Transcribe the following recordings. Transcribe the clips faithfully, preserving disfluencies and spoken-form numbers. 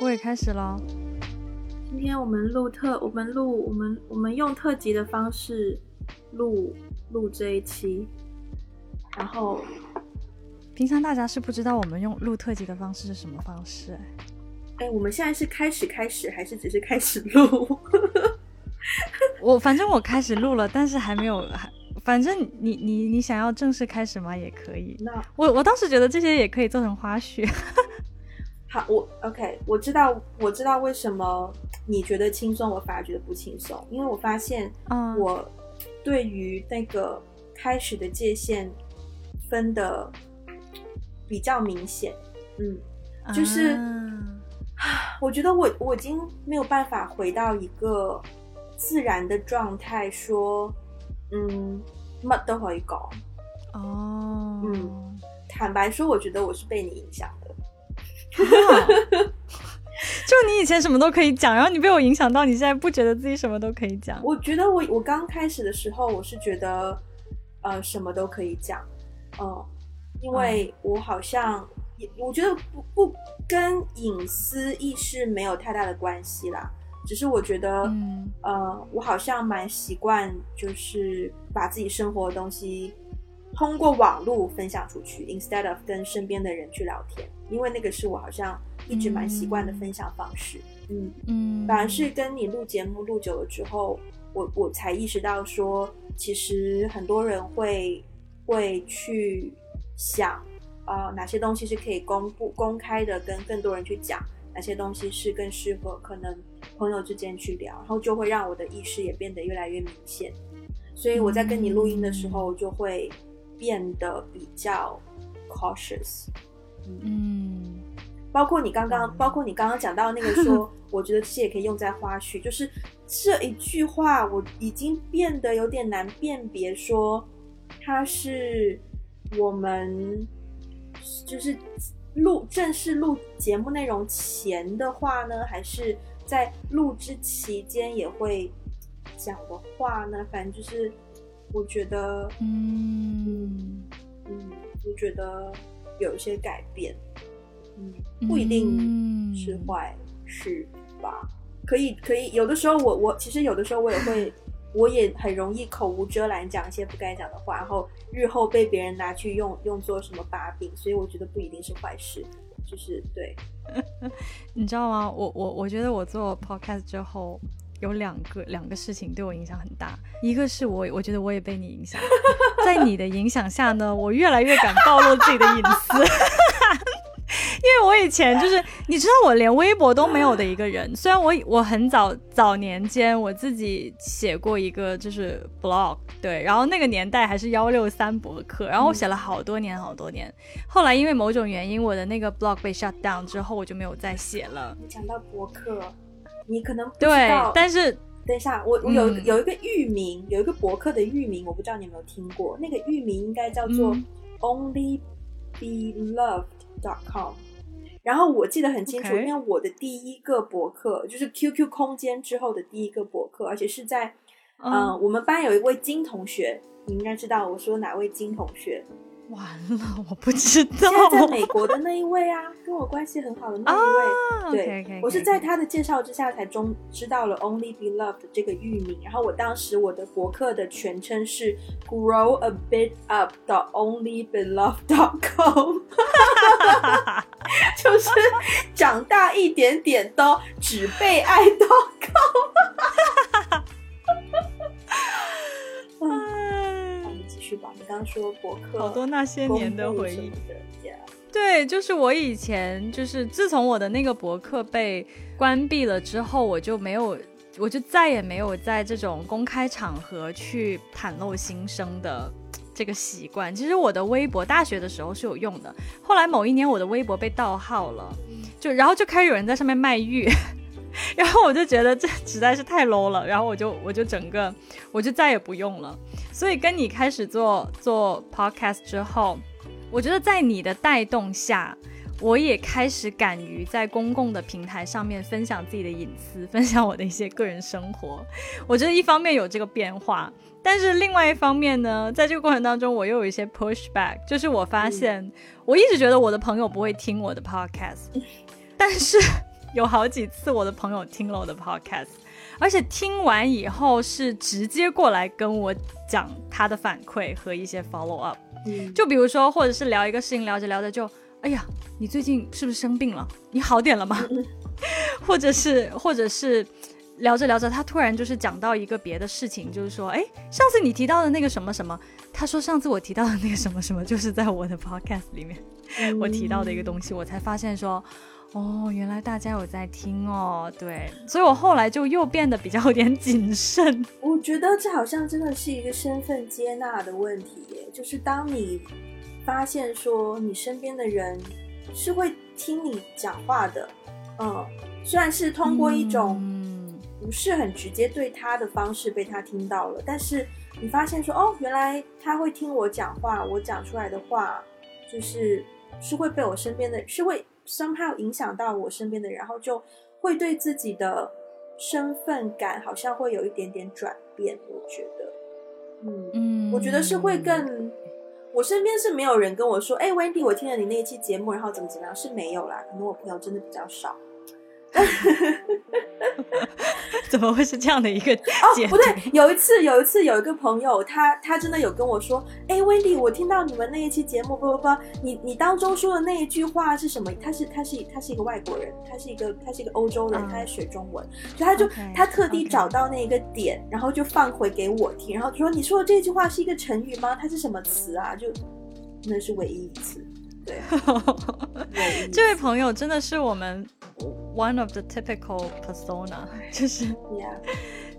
我也开始了。今天我们录特，我们录我们我们用特辑的方式录录这一期。然后，平常大家是不知道我们用录特辑的方式是什么方式哎。哎，我们现在是开始开始，还是只是开始录？我反正我开始录了，但是还没有，还反正你你你想要正式开始吗？也可以。那我我倒是觉得这些也可以做成花絮。好，我 OK， 我知道，我知道为什么你觉得轻松，我反而觉得不轻松，因为我发现我对于那个开始的界限分的比较明显，嗯，就是、啊、我觉得我我已经没有办法回到一个自然的状态，说嗯，乜都可以讲哦，嗯，坦白说，我觉得我是被你影响的。就你以前什么都可以讲，然后你被我影响到你现在不觉得自己什么都可以讲。我觉得我我刚开始的时候我是觉得呃什么都可以讲，嗯，因为我好像我觉得不不跟隐私意识没有太大的关系啦，只是我觉得、嗯、呃我好像蛮习惯就是把自己生活的东西通过网络分享出去 instead of 跟身边的人去聊天，因为那个是我好像一直蛮习惯的分享方式。嗯嗯，反而是跟你录节目录久了之后，我我才意识到说，其实很多人会会去想，呃，哪些东西是可以公布公开的，跟更多人去讲，哪些东西是更适合可能朋友之间去聊，然后就会让我的意识也变得越来越明显。所以我在跟你录音的时候，就会变得比较 cautious。嗯，包括你刚刚，包括你刚刚讲到那个说，我觉得这些也可以用在花絮。就是这一句话，我已经变得有点难辨别，说它是我们就是录正式录节目内容前的话呢，还是在录制期间也会讲的话呢？反正就是，我觉得，嗯嗯，我觉得。有一些改变，嗯，不一定是坏事吧？可以，可以。有的时候我，我其实有的时候我也会，我也很容易口无遮拦讲一些不该讲的话，然后日后被别人拿去用用做什么把柄，所以我觉得不一定是坏事，就是对。你知道吗？我我我觉得我做 podcast 之后。有两个两个事情对我影响很大，一个是我我觉得我也被你影响，在你的影响下呢，我越来越敢暴露自己的隐私，因为我以前就是你知道我连微博都没有的一个人，虽然我我很早早年间我自己写过一个就是 blog， 对，然后那个年代还是一六三博客，然后我写了好多年好多年，后来因为某种原因我的那个 blog 被 shut down 之后我就没有再写了。你讲到博客你可能不知道，对，但是等一下，我我有、嗯、有一个域名，有一个博客的域名，我不知道你有没有听过，那个域名应该叫做 only be loved dot com、嗯、然后我记得很清楚、okay. 因为我的第一个博客就是 Q Q 空间之后的第一个博客，而且是在、嗯呃、我们班有一位金同学，你应该知道我说哪位金同学，完了我不知道，现在在美国的那一位啊，跟我关系很好的那一位、oh, 对 okay, okay, okay, 我是在他的介绍之下才中知道了 Only Be Loved 这个域名，然后我当时我的博客的全称是 grow a bit up dot only be loved dot com 就是长大一点点都只被爱 .com 你刚刚说博客好多那些年的回忆的、yeah. 对，就是我以前就是自从我的那个博客被关闭了之后，我就没有我就再也没有在这种公开场合去袒露心声的这个习惯。其实我的微博大学的时候是有用的，后来某一年我的微博被盗号了，就然后就开始有人在上面卖玉然后我就觉得这实在是太 low 了，然后我就我就整个我就再也不用了。所以跟你开始做做 podcast 之后，我觉得在你的带动下，我也开始敢于在公共的平台上面分享自己的隐私，分享我的一些个人生活。我觉得一方面有这个变化，但是另外一方面呢，在这个过程当中我又有一些 pushback， 就是我发现、嗯、我一直觉得我的朋友不会听我的 podcast， 但是有好几次我的朋友听了我的 podcast， 而且听完以后是直接过来跟我讲他的反馈和一些 follow up、嗯、就比如说或者是聊一个事情，聊着聊着就哎呀，你最近是不是生病了？你好点了吗？或者是或者是聊着聊着他突然就是讲到一个别的事情，就是说哎，上次你提到的那个什么什么，他说上次我提到的那个什么什么就是在我的 podcast 里面我提到的一个东西，我才发现说哦，原来大家有在听哦。对，所以我后来就又变得比较有点谨慎。我觉得这好像真的是一个身份接纳的问题耶，就是当你发现说你身边的人是会听你讲话的，嗯，虽然是通过一种不是很直接对他的方式被他听到了，但是你发现说哦，原来他会听我讲话，我讲出来的话就是是会被我身边的，是会 somehow 影响到我身边的人，然后就会对自己的身份感好像会有一点点转变。我觉得嗯嗯，我觉得是会更，我身边是没有人跟我说，哎 Wendy 我听了你那一期节目然后怎么怎么样，是没有啦，可能我朋友真的比较少。怎么会是这样的一个解读？哦，不对，有一次有一次有一个朋友他他真的有跟我说，哎 Wendy 我听到你们那一期节目不不不，你你当中说的那一句话是什么，他是他是他是一个外国人，他是一个他是一个欧洲人，嗯，他在学中文，所以他就 okay, 他特地找到那个点，okay. 然后就放回给我听，然后说你说的这句话是一个成语吗？它是什么词啊？就那是唯一一次。对，这位朋友真的是我们 one of the typical persona， 就是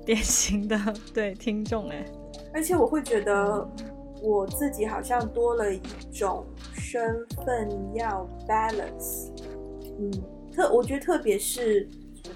典型的对听众。哎，而且我会觉得我自己好像多了一种身份要 balance， 嗯，特我觉得特别是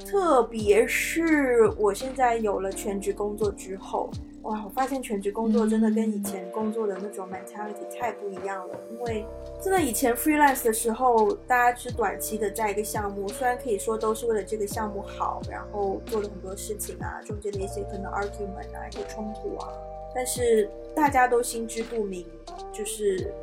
特别是我现在有了全职工作之后，哇，我发现全职工作真的跟以前工作的那种 mentality 太不一样了。因为真的以前 freelance 的时候，大家是短期的在一个项目，虽然可以说都是为了这个项目好，然后做了很多事情啊，中间的一些可能 argument 啊，一些冲突啊，但是大家都心知肚明，就是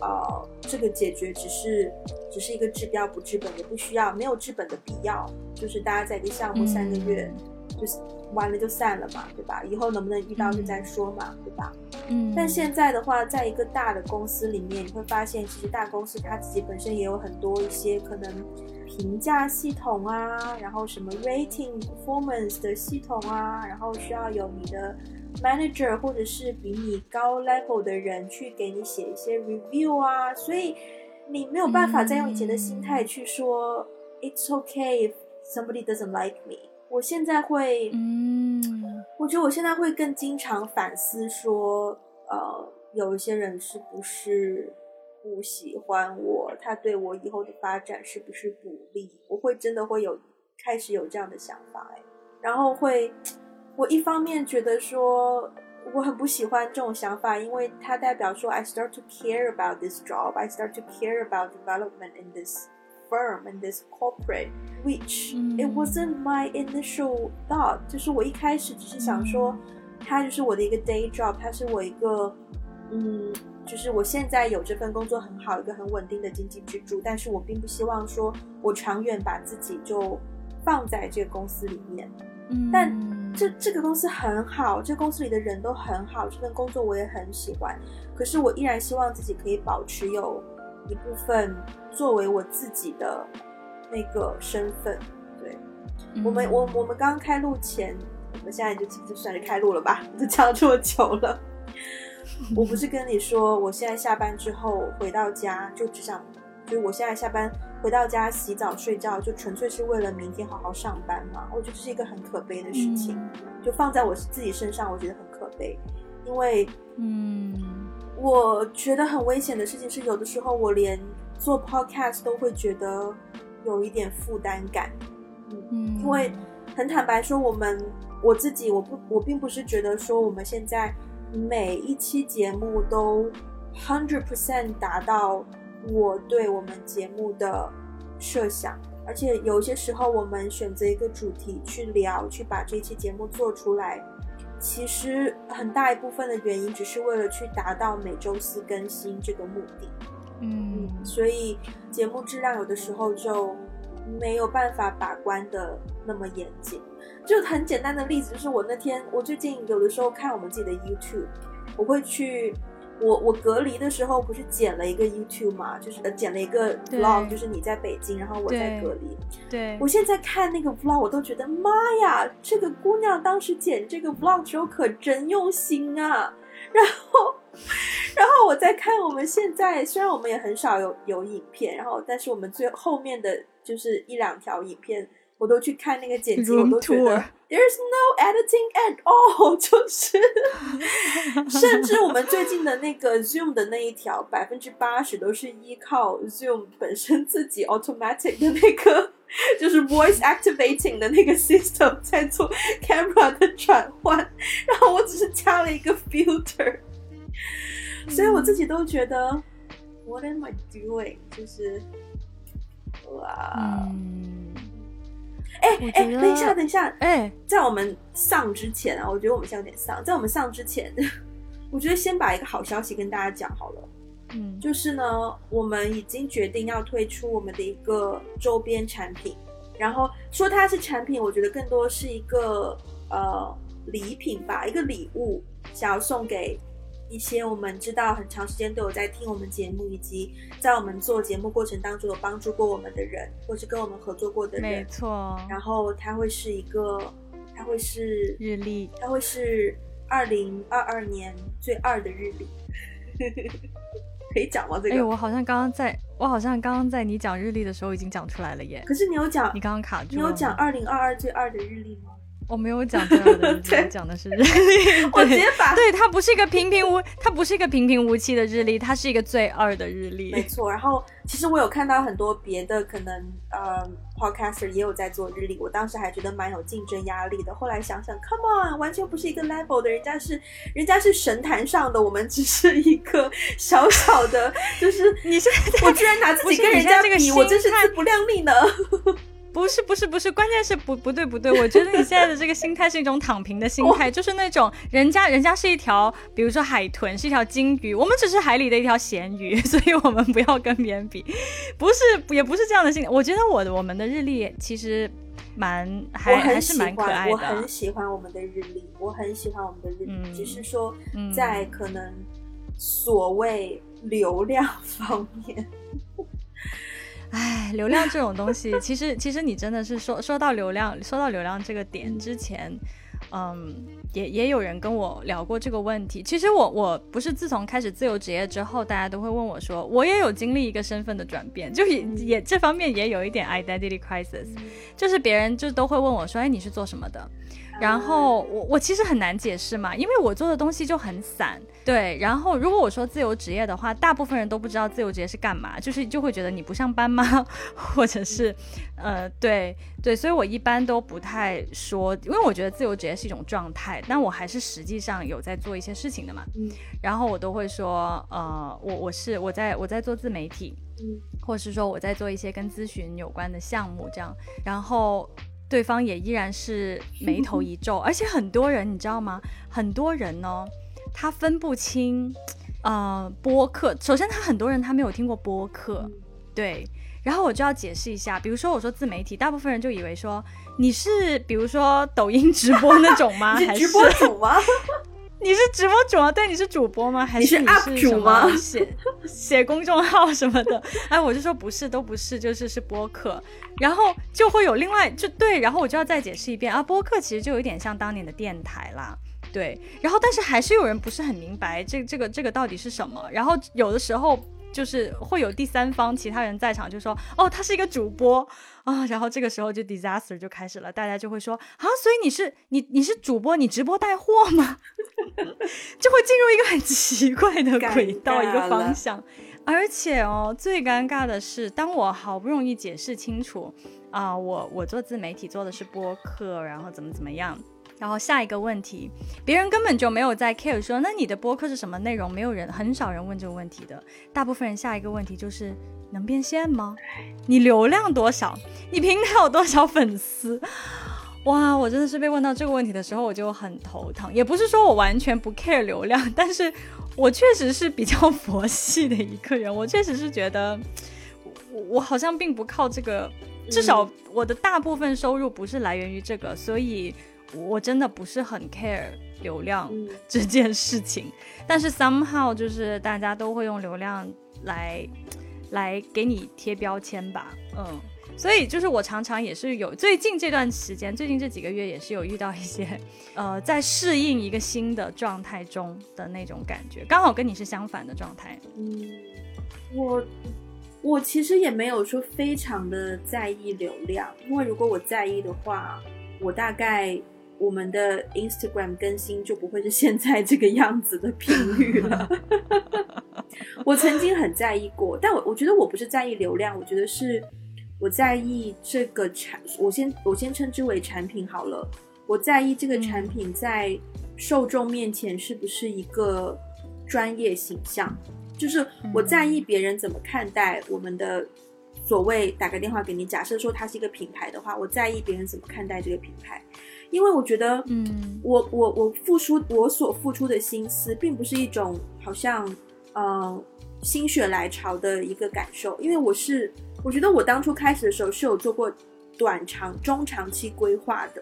呃，这个解决只是只是一个治标不治本，也不需要，没有治本的必要，就是大家在一个项目三个月，嗯，就是完了就散了嘛，对吧？以后能不能遇到就再说嘛，对吧？嗯。但现在的话，在一个大的公司里面，你会发现，其实大公司它自己本身也有很多一些可能评价系统啊，然后什么 rating performance 的系统啊，然后需要有你的 manager 或者是比你高 level 的人去给你写一些 review 啊，所以你没有办法再用以前的心态去说，嗯，It's okay if somebody doesn't like me。我现在会，嗯，我觉得我现在会更经常反思说，呃，有一些人是不是不喜欢我，他对我以后的发展是不是不利？我会真的会有开始有这样的想法，哎，然后会，我一方面觉得说我很不喜欢这种想法，因为它代表说 I start to care about this job, I start to care about development in this.firm and this corporate, which it wasn't my initial thought. 就是我一开始只是想说，它就是我的一个 day job， 它是我一个，嗯，就是我现在有这份工作很好，一个很稳定的经济支柱，但是我并不希望说我长远把自己就放在这个公司里面。嗯，但这这个公司很好，这个公司里的人都很好，这份工作我也很喜欢，可是我依然希望自己可以保持有一部分作为我自己的那个身份。对，嗯，我们我我们刚开录前，我们现在就就算是开录了吧，都讲这么久了。我不是跟你说，我现在下班之后回到家就只想，就是我现在下班回到家洗澡睡觉，就纯粹是为了明天好好上班嘛？我觉得这是一个很可悲的事情，嗯，就放在我自己身上，我觉得很可悲，因为嗯。我觉得很危险的事情是，有的时候我连做 podcast 都会觉得有一点负担感，嗯，因为很坦白说，我们我自己，我不我并不是觉得说我们现在每一期节目都 百分之百 达到我对我们节目的设想，而且有些时候我们选择一个主题去聊，去把这期节目做出来，其实很大一部分的原因只是为了去达到每周四更新这个目的。嗯，所以节目质量有的时候就没有办法把关的那么严谨。就很简单的例子，就是我那天我最近有的时候看我们自己的 YouTube， 我会去我我隔离的时候不是剪了一个 YouTube 嘛，就是剪了一个 vlog， 就是你在北京，然后我在隔离。对，对我现在看那个 vlog， 我都觉得妈呀，这个姑娘当时剪这个 vlog 时候可真用心啊。然后，然后我在看我们现在，虽然我们也很少有有影片，然后但是我们最后面的就是一两条影片，我都去看那个剪辑，我都觉得 there's no editing at all， 就是甚至我们最近的那个 Zoom 的那一条，百分之八十都是依靠 Zoom 本身自己 automatic 的那个就是 voice activating 的那个 system 在做 camera 的转换，然后我只是加了一个 filter， 所以我自己都觉得 what am I doing， 就是哇、嗯哎哎，等一下，等一下，哎，在我们上之前啊，我觉得我们现在有点上。在我们上之前，我觉得先把一个好消息跟大家讲好了。嗯，就是呢，我们已经决定要推出我们的一个周边产品。然后说它是产品，我觉得更多是一个呃礼品吧，一个礼物，想要送给一些我们知道很长时间都有在听我们节目，以及在我们做节目过程当中有帮助过我们的人，或是跟我们合作过的人。没错。然后它会是一个，它会是日历，它会是二零二二年最二的日历。可以讲吗？这个？哎，我好像刚刚在，我好像刚刚在你讲日历的时候已经讲出来了耶。可是你有讲，你刚刚卡住了。你有讲二零二二最二的日历吗？我没有讲这样的日历，我讲的是日历。我直接把对它不是一个平平无，它不是一个平平无奇的日历，它是一个罪恶的日历。没错。然后其实我有看到很多别的可能呃 podcaster 也有在做日历，我当时还觉得蛮有竞争压力的。后来想想 ，come on， 完全不是一个 level 的，人家是人家是神坛上的，我们只是一个小小的，就是你现在我居然拿自己跟人家比，我真是自不量力呢。不是不是不是，关键是不不对不对，我觉得你现在的这个心态是一种躺平的心态，就是那种人家人家是一条，比如说海豚是一条金鱼，我们只是海里的一条咸鱼，所以我们不要跟别人比，不是也不是这样的心态。我觉得我我们的日历其实蛮还还是蛮可爱的，我很喜欢我们的日历，我很喜欢我们的日历，嗯、只是说在可能所谓流量方面。哎，流量这种东西，其实其实你真的是说说到流量，说到流量这个点之前，嗯，也也有人跟我聊过这个问题。其实我我不是自从开始自由职业之后，大家都会问我说，我也有经历一个身份的转变，就也也这方面也有一点 identity crisis， 就是别人就都会问我说，哎，你是做什么的？然后我我其实很难解释嘛，因为我做的东西就很散，对。然后如果我说自由职业的话，大部分人都不知道自由职业是干嘛，就是就会觉得你不上班吗？或者是，呃，对对，所以我一般都不太说，因为我觉得自由职业是一种状态，但我还是实际上有在做一些事情的嘛。嗯、然后我都会说，呃，我我是我在我在做自媒体，嗯，或者是说我在做一些跟咨询有关的项目这样，然后。对方也依然是眉头一皱，而且很多人你知道吗？很多人呢、哦，他分不清，呃，播客。首先，他很多人他没有听过播客，对。然后我就要解释一下，比如说我说自媒体，大部分人就以为说你是比如说抖音直播那种吗？还是直播主吗？你是直播主啊？对，你是主播吗？还是你是 U P 主吗？写写公众号什么的？哎，我就说不是，都不是，就是是播客。然后就会有另外就对，然后我就要再解释一遍啊，播客其实就有点像当年的电台啦，对。然后但是还是有人不是很明白这这个这个到底是什么。然后有的时候就是会有第三方其他人在场就说哦，他是一个主播啊、哦，然后这个时候就 disaster 就开始了，大家就会说啊，所以你是你你是主播，你直播带货吗？就会进入一个很奇怪的轨道，一个方向。而且哦，最尴尬的是，当我好不容易解释清楚啊、呃，我我做自媒体做的是播客，然后怎么怎么样，然后下一个问题，别人根本就没有在 care 说那你的播客是什么内容，没有人，很少人问这个问题的。大部分人下一个问题就是能变现吗？你流量多少？你平台有多少粉丝？哇，我真的是被问到这个问题的时候我就很头疼。也不是说我完全不 care 流量，但是我确实是比较佛系的一个人，我确实是觉得 我, 我好像并不靠这个，至少我的大部分收入不是来源于这个，所以我真的不是很 care 流量这件事情。但是 somehow 就是大家都会用流量来来给你贴标签吧。嗯，所以就是我常常也是有，最近这段时间，最近这几个月也是有遇到一些呃，在适应一个新的状态中的那种感觉，刚好跟你是相反的状态。嗯，我我其实也没有说非常的在意流量，因为如果我在意的话，我大概我们的 Instagram 更新就不会是现在这个样子的频率了。我曾经很在意过，但我我觉得我不是在意流量，我觉得是我在意这个产，我先我先称之为产品好了。我在意这个产品在受众面前是不是一个专业形象，就是我在意别人怎么看待我们的所谓打个电话给你，假设说它是一个品牌的话，我在意别人怎么看待这个品牌。因为我觉得，嗯，我我我付出我所付出的心思，并不是一种好像呃心血来潮的一个感受。因为我是，我觉得我当初开始的时候是有做过短长、中长期规划的，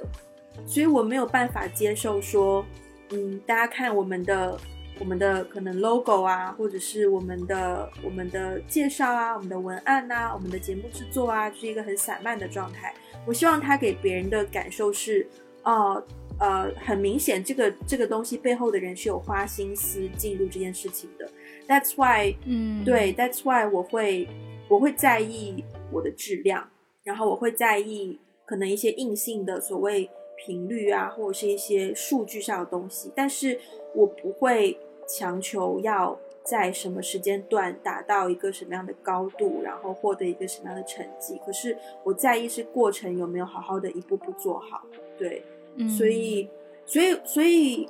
所以我没有办法接受说，嗯，大家看我们的我们的可能 logo 啊，或者是我们的我们的介绍啊，我们的文案啊，我们的节目制作啊，就是一个很散漫的状态。我希望他给别人的感受是。哦、呃，很明显，这个这个东西背后的人是有花心思进入这件事情的。That's why， 嗯，对 ，That's why 我会我会在意我的质量，然后我会在意可能一些硬性的所谓频率啊，或者是一些数据上的东西，但是我不会强求要在什么时间段达到一个什么样的高度，然后获得一个什么样的成绩。可是我在意是过程有没有好好的一步步做好，对。所以，所以，所以，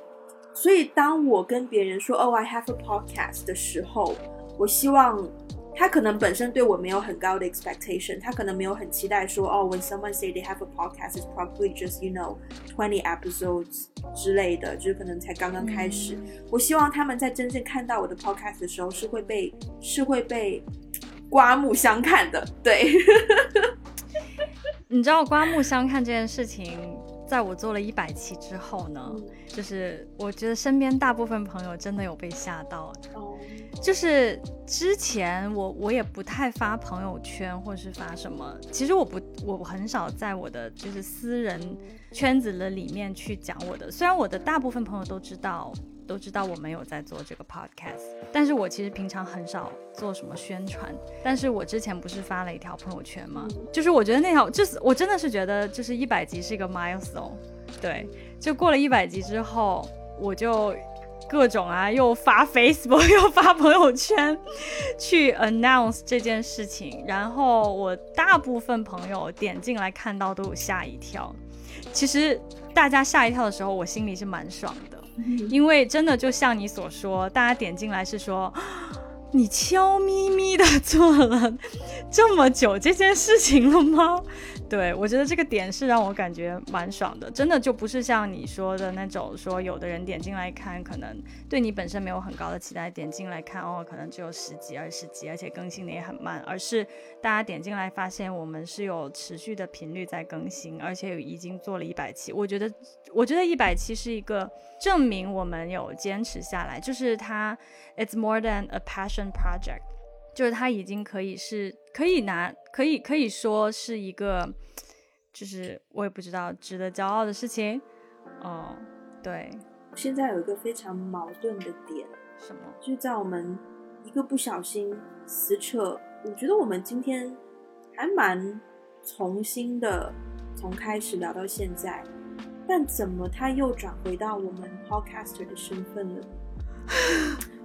所以，当我跟别人说 "Oh, I have a podcast" 的时候，我希望他可能本身对我没有很高的 expectation， 他可能没有很期待说，哦、oh, ，When someone say they have a podcast, it's probably just you know twenty episodes 之类的，就是可能才刚刚开始。嗯、我希望他们在真正看到我的 podcast 的时候，是会被是会被刮目相看的。对，你知道刮目相看这件事情。在我做了一百期之后呢，就是我觉得身边大部分朋友真的有被吓到。就是之前我我也不太发朋友圈或是发什么，其实我不我很少在我的就是私人圈子的里面去讲我的，虽然我的大部分朋友都知道都知道我没有在做这个 podcast， 但是我其实平常很少做什么宣传。但是我之前不是发了一条朋友圈吗？就是我觉得那条，就是我真的是觉得，就是一百集是一个 milestone， 对，就过了一百集之后，我就各种啊，又发 Facebook， 又发朋友圈，去 announce 这件事情。然后我大部分朋友点进来看到都有吓一跳。其实大家吓一跳的时候，我心里是蛮爽的。因为真的就像你所说，大家点进来是说你悄咪咪的做了这么久这件事情了吗？对，我觉得这个点是让我感觉蛮爽的。真的就不是像你说的那种，说有的人点进来看可能对你本身没有很高的期待，点进来看哦，可能只有十集二十集，而且更新的也很慢，而是大家点进来发现我们是有持续的频率在更新，而且已经做了一百期。我觉得我觉得一百期是一个证明我们有坚持下来，就是它 it's more than a passion project， 就是它已经可以是可以拿可以可以说是一个，就是我也不知道值得骄傲的事情。哦，对。现在有一个非常矛盾的点，什么？就在我们一个不小心撕扯，我觉得我们今天还蛮从新的，从开始聊到现在。但怎么他又转回到我们 podcaster 的身份了？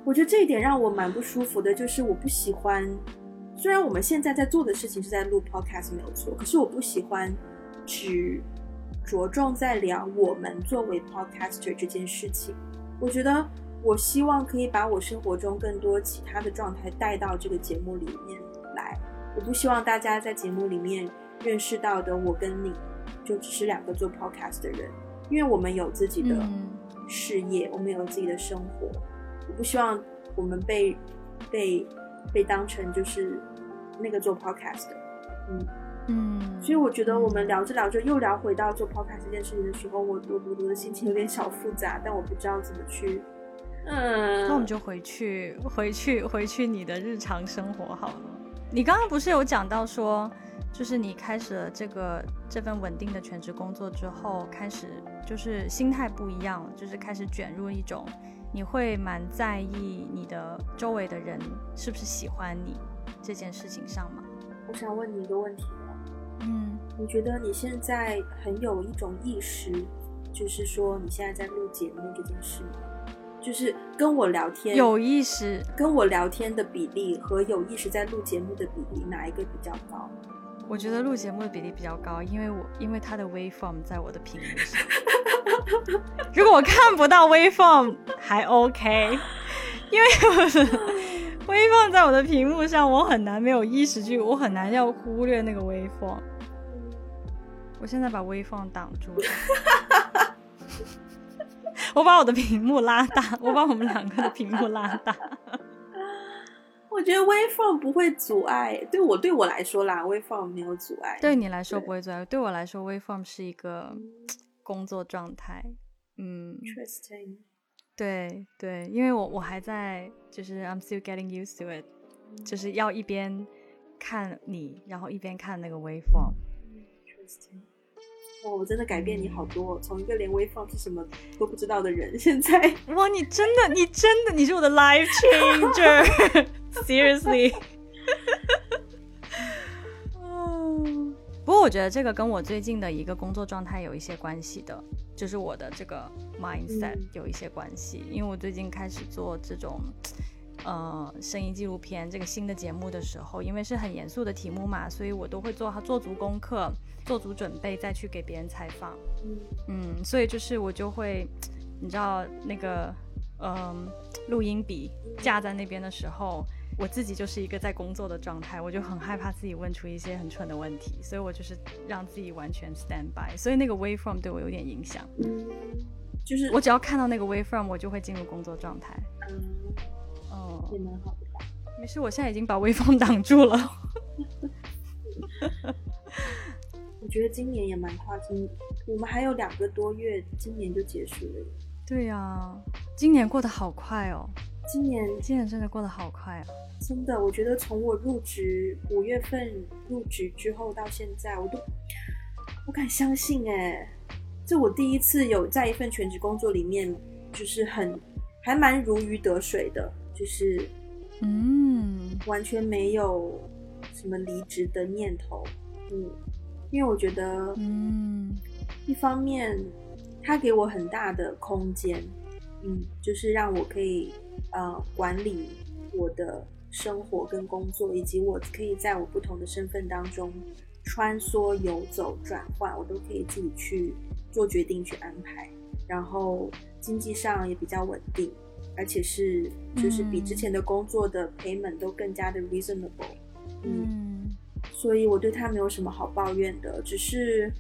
我觉得这一点让我蛮不舒服的，就是我不喜欢，虽然我们现在在做的事情是在录 podcast 没有错，可是我不喜欢只着重在聊我们作为 podcaster 这件事情。我觉得我希望可以把我生活中更多其他的状态带到这个节目里面来，我不希望大家在节目里面认识到的我跟你就只是两个做 podcast 的人，因为我们有自己的事业、嗯、我们有自己的生活，我不希望我们被被被当成就是那个做 podcast 的。嗯嗯，所以我觉得我们聊着聊着又聊回到做 podcast 这件事情的时候，我我我的心情有点小复杂，但我不知道怎么去。嗯，那我们就回去回去回去你的日常生活好了。你刚刚不是有讲到说，就是你开始了这个这份稳定的全职工作之后，开始就是心态不一样了，就是开始卷入一种你会蛮在意你的周围的人是不是喜欢你这件事情上吗？我想问你一个问题了。嗯，我觉得你现在很有一种意识，就是说你现在在录节目这件事吗？就是跟我聊天有意识，跟我聊天的比例和有意识在录节目的比例哪一个比较高？我觉得录节目的比例比较高，因为我因为它的 waveform 在我的屏幕上如果我看不到 waveform 还 OK， 因为我 waveform 在我的屏幕上，我很难没有意识去，我很难要忽略那个 waveform。 我现在把 waveform 挡住了我把我的屏幕拉大，我把我们两个的屏幕拉大。我觉得 waveform 不会阻碍，对我对我来说啦 ，waveform 没有阻碍。对你来说不会阻碍， 对, 对我来说 waveform 是一个工作状态。嗯 ，interesting。对对，因为我我还在，就是 I'm still getting used to it，、嗯、就是要一边看你，然后一边看那个 waveform。Interesting。哦、我真的改变你好多、哦、从一个连微放是什么都不知道的人，现在哇，你真的你真的你是我的 life changer seriously 不过我觉得这个跟我最近的一个工作状态有一些关系的，就是我的这个 mindset 有一些关系、嗯、因为我最近开始做这种呃，声音纪录片这个新的节目的时候，因为是很严肃的题目嘛，所以我都会做做足功课，做足准备再去给别人采访。 嗯, 嗯所以就是我就会你知道那个呃，录音笔架在那边的时候，我自己就是一个在工作的状态，我就很害怕自己问出一些很蠢的问题，所以我就是让自己完全 stand by， 所以那个 waveform 对我有点影响，就是我只要看到那个 waveform 我就会进入工作状态。嗯哦，也蛮好的吧。没事，我现在已经把微风挡住了。我觉得今年也蛮跨境，我们还有两个多月，今年就结束了。对呀、啊，今年过得好快哦。今年，今年真的过得好快啊！真的，我觉得从我入职五月份入职之后到现在，我都不敢相信哎，这我第一次有在一份全职工作里面，就是很还蛮如鱼得水的。就是嗯，完全没有什么离职的念头。嗯，因为我觉得嗯，一方面它给我很大的空间，嗯，就是让我可以呃管理我的生活跟工作，以及我可以在我不同的身份当中穿梭游走转换，我都可以自己去做决定去安排，然后经济上也比较稳定，而且是就是比之前的工作的 payment 都更加的 reasonable。 嗯, 嗯，所以我对他没有什么好抱怨的，只是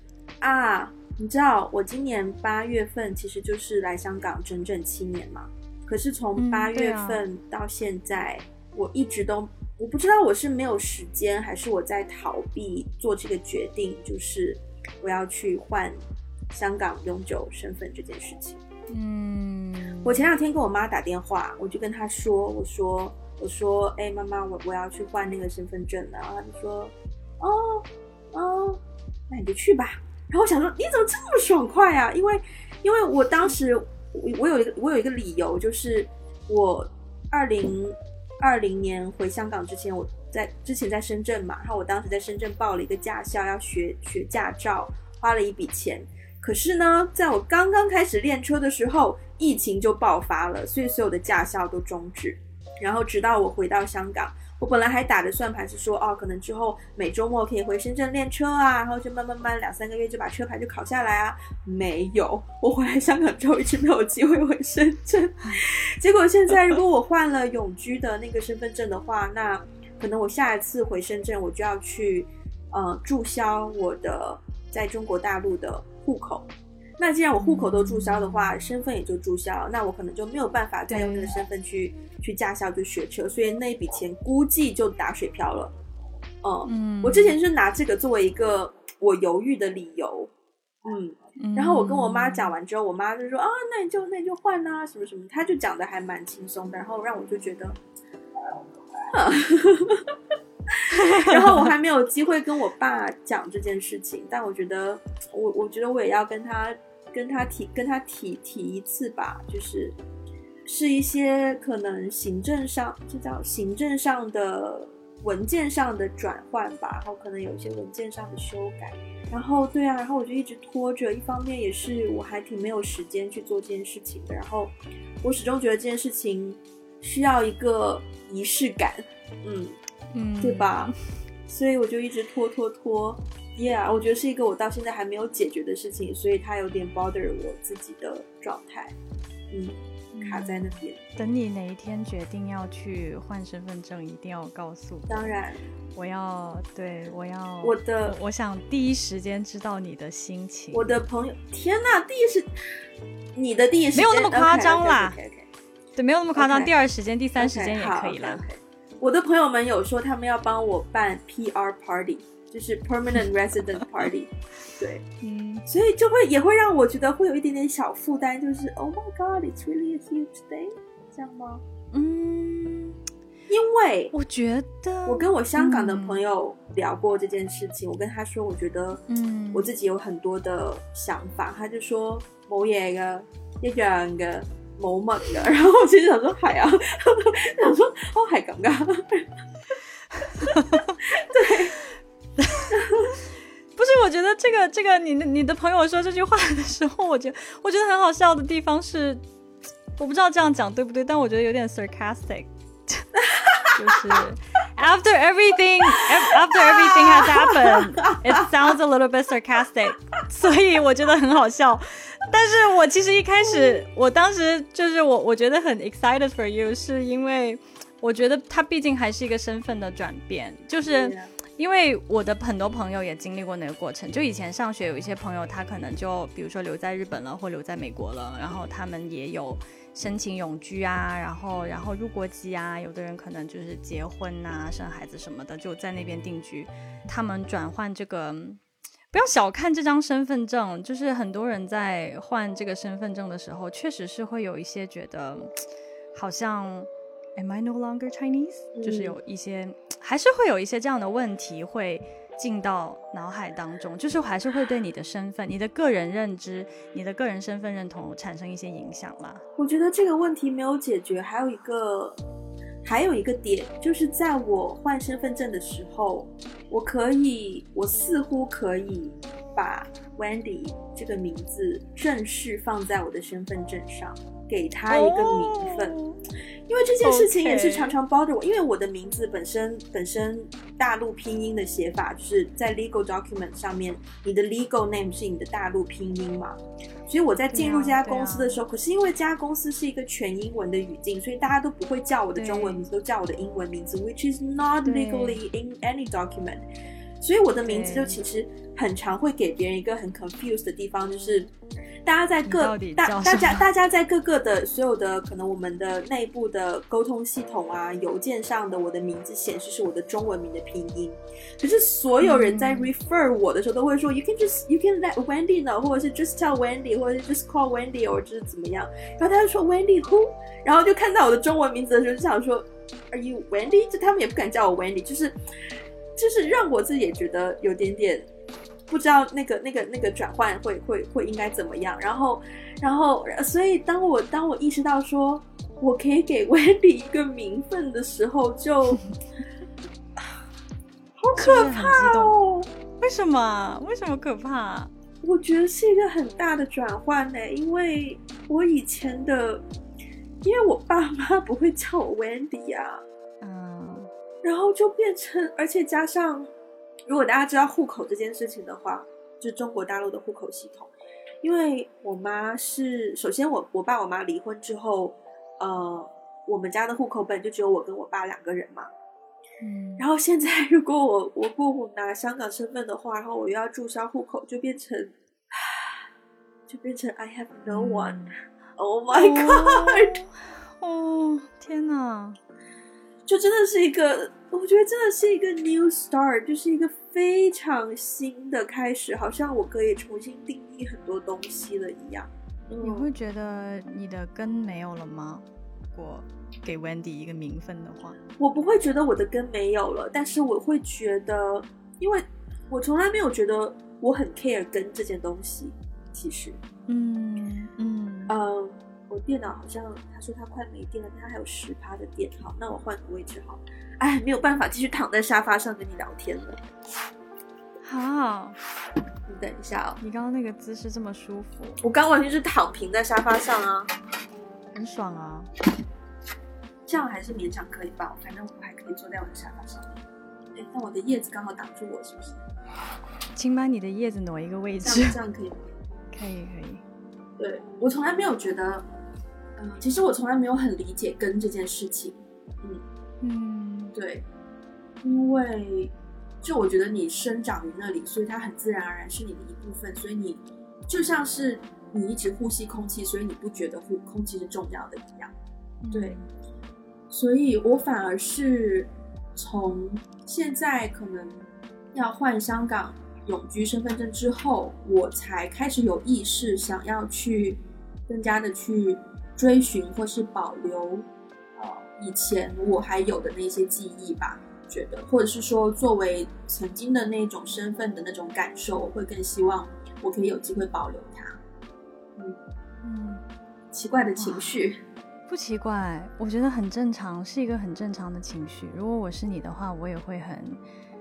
啊你知道我今年八月份其实就是来香港整整七年嘛，可是从八月份到现在、嗯啊、我一直都我不知道我是没有时间还是我在逃避做这个决定，就是我要去换香港永久身份这件事情。嗯，我前两天跟我妈打电话，我就跟她说，我说，我说，哎、欸，妈妈，我我要去换那个身份证了。然后她就说，哦，哦，那你就去吧。然后我想说，你怎么这么爽快啊？因为，因为我当时我有一个我有一个理由，就是我二零二零年回香港之前，我在之前在深圳嘛，然后我当时在深圳报了一个驾校，要学学驾照，花了一笔钱。可是呢，在我刚刚开始练车的时候，疫情就爆发了，所以所有的驾校都终止。然后直到我回到香港，我本来还打着算盘是说，哦，可能之后每周末可以回深圳练车啊，然后就慢慢慢两三个月就把车牌就考下来啊。没有，我回来香港之后一直没有机会回深圳。结果现在如果我换了永居的那个身份证的话，那可能我下一次回深圳我就要去呃注销我的在中国大陆的户口。那既然我户口都注销的话，身份也就注销，那我可能就没有办法再用这个身份去去驾校去学车，所以那一笔钱估计就打水漂了。嗯，嗯我之前是拿这个作为一个我犹豫的理由。嗯，嗯然后我跟我妈讲完之后，我妈就说啊，那你就那你就换啊，什么什么，她就讲的还蛮轻松的，然后让我就觉得，啊、然后我还没有机会跟我爸讲这件事情，但我觉得我我觉得我也要跟他跟他提跟他提提一次吧，就是是一些可能行政上，这叫行政上的文件上的转换吧，然后可能有一些文件上的修改，然后对啊，然后我就一直拖着，一方面也是我还挺没有时间去做这件事情的，然后我始终觉得这件事情需要一个仪式感，嗯嗯，对吧？所以我就一直拖拖拖 ，Yeah， 我觉得是一个我到现在还没有解决的事情，所以它有点 bother 我自己的状态，嗯，卡在那边。等你哪一天决定要去换身份证，一定要告诉我。当然，我要对我要我的我，我想第一时间知道你的心情。我的朋友，天哪，第一时，你的第一时间没有那么夸张啦， okay, okay, okay, okay. 对，没有那么夸张， okay. 第二时间、第三时间也可以啦。Okay, 我的朋友们有说他们要帮我办 P R party， 就是 permanent resident party， 对，嗯，所以就会也会让我觉得会有一点点小负担，就是 Oh my God, it's really a huge day， 这样吗？嗯，因为我觉得我跟我香港的朋友聊过这件事情，嗯、我跟他说，我觉得，嗯，我自己有很多的想法，他就说冇嘢嘅，一樣嘅。某猛的，然后我其实想说海啊，想说哦海尴尬，对，不是我觉得这个这个你你的朋友说这句话的时候，我觉得我觉得很好笑的地方是，我不知道这样讲对不对，但我觉得有点 sarcastic， 就是。After everything, after everything has happened, it sounds a little bit sarcastic. 所以我觉得很好笑。但是我其实一开始，我当时就是我，我觉得很 excited for you， 是因为我觉得它毕竟还是一个身份的转变，就是因为我的很多朋友也经历过那个过程。就以前上学有一些朋友，他可能就比如说留在日本了，或留在美国了，然后他们也有。申请永居啊，然后然后入国籍啊，有的人可能就是结婚啊，生孩子什么的，就在那边定居。他们转换这个，不要小看这张身份证，就是很多人在换这个身份证的时候，确实是会有一些觉得好像 Am I no longer Chinese？、嗯、就是有一些，还是会有一些这样的问题会进到脑海当中，就是还是会对你的身份、你的个人认知、你的个人身份认同产生一些影响啦。我觉得这个问题没有解决，还有一个还有一个点，就是在我换身份证的时候，我可以，我似乎可以把 Wendy 这个名字正式放在我的身份证上，给他一个名分、oh, 因为这件事情也是常常 bother 我、okay. 因为我的名字本身本身大陆拼音的写法，就是在 legal document 上面你的 legal name 是你的大陆拼音嘛，所以我在进入这家公司的时候、啊啊、可是因为这家公司是一个全英文的语境，所以大家都不会叫我的中文名字，都叫我的英文名字 which is not legally in any document， 所以我的名字就其实很常会给别人一个很 confused 的地方，就是大家在各大大家大家在各个的所有的可能我们的内部的沟通系统啊，邮件上的我的名字显示是我的中文名的拼音，可是所有人在 refer 我的时候都会说、嗯、you can just you can let Wendy know， 或者是 just tell Wendy， 或者是 just call Wendy， 或者是怎么样，然后他就说 Wendy who， 然后就看到我的中文名字的时候就想说 Are you Wendy？ 就他们也不敢叫我 Wendy， 就是就是让我自己也觉得有点点。不知道那个那个那个转换会会会应该怎么样，然后然后所以当我当我意识到说我可以给 Wendy 一个名分的时候，就好可怕哦！为什么为什么可怕？我觉得是一个很大的转换呢，因为我以前的，因为我爸妈不会叫我 Wendy 啊，嗯，然后就变成，而且加上如果大家知道户口这件事情的话，就中国大陆的户口系统，因为我妈是首先我我爸我妈离婚之后，呃，我们家的户口本就只有我跟我爸两个人嘛。嗯、然后现在如果我我不拿香港身份的话，然后我又要注销户口，就变成就变成 I have no one、嗯、Oh my god 哦, 哦天哪，就真的是一个，我觉得真的是一个 new start， 就是一个非常新的开始，好像我可以重新定义很多东西了一样、嗯、你会觉得你的根没有了吗？我给 Wendy 一个名分的话，我不会觉得我的根没有了，但是我会觉得，因为我从来没有觉得我很 care 根这件东西，其实嗯嗯呃，我电脑好像他说他快没电了，他还有 百分之十 的电，好，那我换个位置好，哎，没有办法继续躺在沙发上跟你聊天了。好，你等一下哦，你刚刚那个姿势这么舒服，我刚完全是躺平在沙发上啊，很爽啊，这样还是勉强可以吧，反正我还可以坐在我的沙发上。哎，但我的叶子刚好挡住我，是不是？请把你的叶子挪一个位置，这样这样可以吗？可以可以。对，我从来没有觉得，嗯、呃，其实我从来没有很理解根这件事情。嗯嗯，对，因为就我觉得你生长于那里，所以它很自然而然是你的一部分，所以你就像是。你一直呼吸空气，所以你不觉得空气是重要的一样，对、嗯、所以我反而是从现在可能要换香港永居身份证之后，我才开始有意识想要去更加的去追寻或是保留以前我还有的那些记忆吧，觉得或者是说作为曾经的那种身份的那种感受，我会更希望我可以有机会保留它。嗯嗯，奇怪的情绪不奇怪，我觉得很正常，是一个很正常的情绪。如果我是你的话，我也会很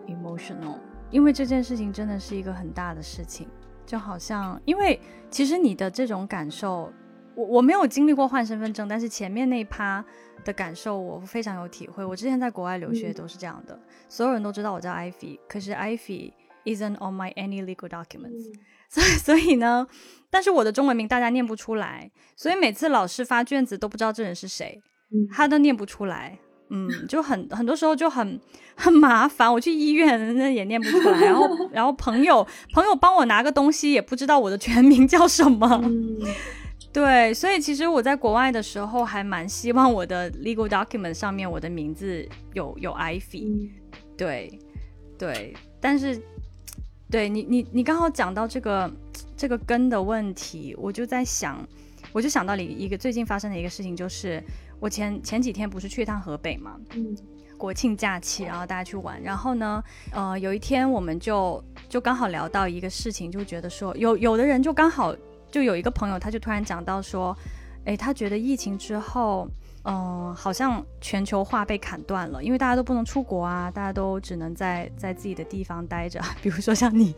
emotional， 因为这件事情真的是一个很大的事情，就好像因为其实你的这种感受，我我没有经历过换身份证，但是前面那一趴的感受我非常有体会。我之前在国外留学都是这样的、嗯、所有人都知道我叫 Iphie， 可是 Iphie isn't on my any legal documents、嗯所以, 所以呢，但是我的中文名大家念不出来，所以每次老师发卷子都不知道这人是谁，他都念不出来，嗯，就很很多时候就很很麻烦。我去医院人家也念不出来，然后然后朋友朋友帮我拿个东西也不知道我的全名叫什么，对，所以其实我在国外的时候还蛮希望我的 legal document 上面我的名字有有 Iphie， 对对，但是。对你你你刚好讲到这个这个根的问题，我就在想，我就想到了一个最近发生的一个事情，就是我前前几天不是去一趟河北嘛，嗯，国庆假期，然后大家去玩，然后呢，呃，有一天我们就就刚好聊到一个事情，就觉得说有有的人就刚好就有一个朋友，他就突然讲到说，哎，他觉得疫情之后。嗯，好像全球化被砍断了，因为大家都不能出国啊，大家都只能在在自己的地方待着，比如说像你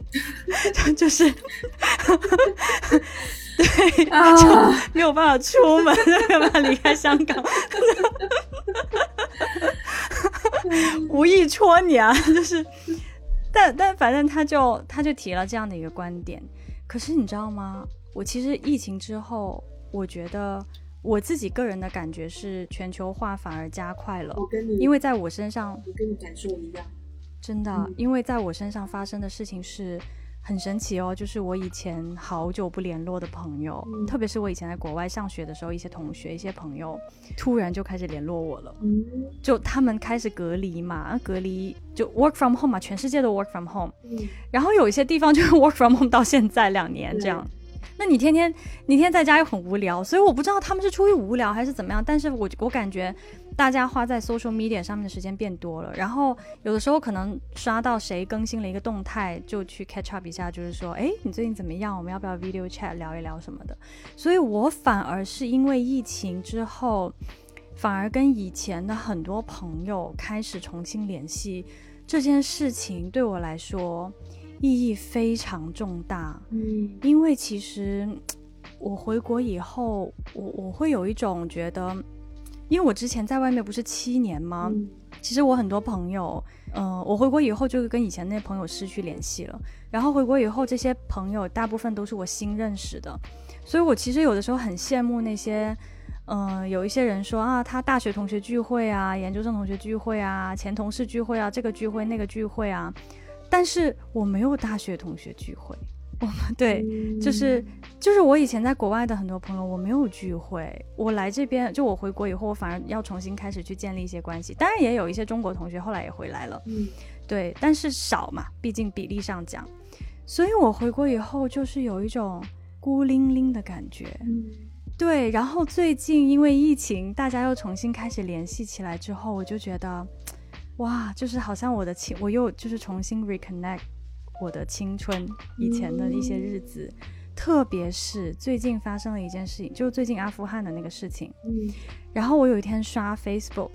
就是对、oh. 就没有办法出门，没有办法离开香港无意戳你啊，就是但但反正他就他就提了这样的一个观点。可是你知道吗，我其实疫情之后我觉得我自己个人的感觉是全球化反而加快了，我跟你因为在我身上我跟你感受一样，真的、嗯、因为在我身上发生的事情是很神奇哦，就是我以前好久不联络的朋友、嗯、特别是我以前在国外上学的时候，一些同学一些朋友突然就开始联络我了、嗯、就他们开始隔离嘛，隔离就 work from home 嘛，全世界都 work from home、嗯、然后有一些地方就 work from home 到现在两年这样。那你天天你天天在家又很无聊，所以我不知道他们是出于无聊还是怎么样，但是我我感觉大家花在 social media 上面的时间变多了，然后有的时候可能刷到谁更新了一个动态，就去 catch up 一下，就是说哎，你最近怎么样，我们要不要 video chat 聊一聊什么的。所以我反而是因为疫情之后，反而跟以前的很多朋友开始重新联系，这件事情对我来说意义非常重大，嗯，因为其实我回国以后，我我会有一种觉得，因为我之前在外面不是七年吗？嗯、其实我很多朋友，嗯、呃，我回国以后就跟以前那些朋友失去联系了，然后回国以后这些朋友大部分都是我新认识的，所以我其实有的时候很羡慕那些嗯、呃，有一些人说啊，他大学同学聚会啊，研究生同学聚会啊，前同事聚会啊，这个聚会那个聚会啊，但是我没有大学同学聚会，我们对，就是就是我以前在国外的很多朋友我没有聚会，我来这边就我回国以后我反而要重新开始去建立一些关系，当然也有一些中国同学后来也回来了，嗯，对，但是少嘛，毕竟比例上讲，所以我回国以后就是有一种孤零零的感觉，嗯。对，然后最近因为疫情大家又重新开始联系起来之后，我就觉得哇，就是好像我的青我又就是重新 reconnect 我的青春以前的一些日子、嗯、特别是最近发生了一件事情，就是最近阿富汗的那个事情、嗯、然后我有一天刷 Facebook，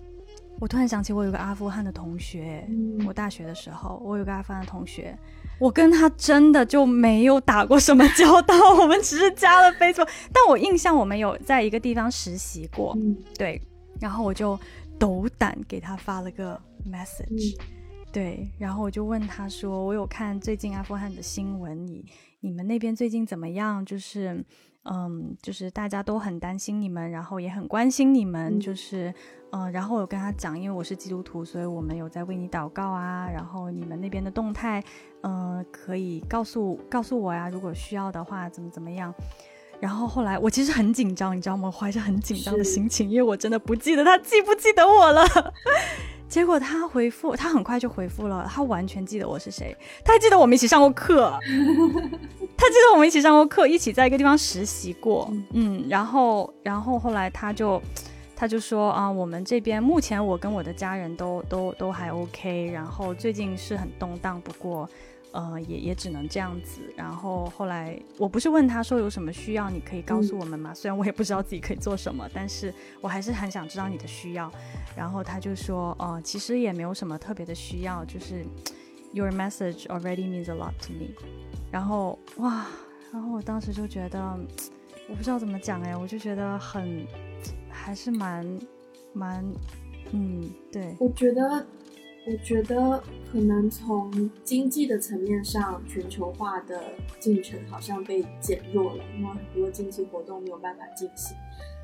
我突然想起我有个阿富汗的同学、嗯、我大学的时候我有个阿富汗的同学，我跟他真的就没有打过什么交道，我们只是加了 Facebook， 但我印象我们有在一个地方实习过、嗯、对，然后我就斗胆给他发了个 message、嗯、对，然后我就问他说我有看最近阿富汗的新闻，你你们那边最近怎么样，就是嗯，就是大家都很担心你们，然后也很关心你们、嗯、就是嗯，然后我跟他讲，因为我是基督徒，所以我们有在为你祷告啊，然后你们那边的动态嗯、呃，可以告诉告诉我呀，如果需要的话怎么怎么样，然后后来我其实很紧张你知道吗，我怀着很紧张的心情，因为我真的不记得他记不记得我了结果他回复，他很快就回复了，他完全记得我是谁，他还记得我们一起上过课他记得我们一起上过课，一起在一个地方实习过，嗯，然后然后后来他就他就说啊，我们这边目前我跟我的家人都都都还 OK， 然后最近是很动荡，不过呃也也只能这样子，然后后来我不是问他说有什么需要你可以告诉我们吗、嗯、虽然我也不知道自己可以做什么，但是我还是很想知道你的需要，然后他就说呃其实也没有什么特别的需要，就是 Your message already means a lot to me， 然后哇，然后我当时就觉得我不知道怎么讲哎，我就觉得很还是蛮蛮嗯，对，我觉得我觉得可能从经济的层面上全球化的进程好像被减弱了，因为很多经济活动没有办法进行，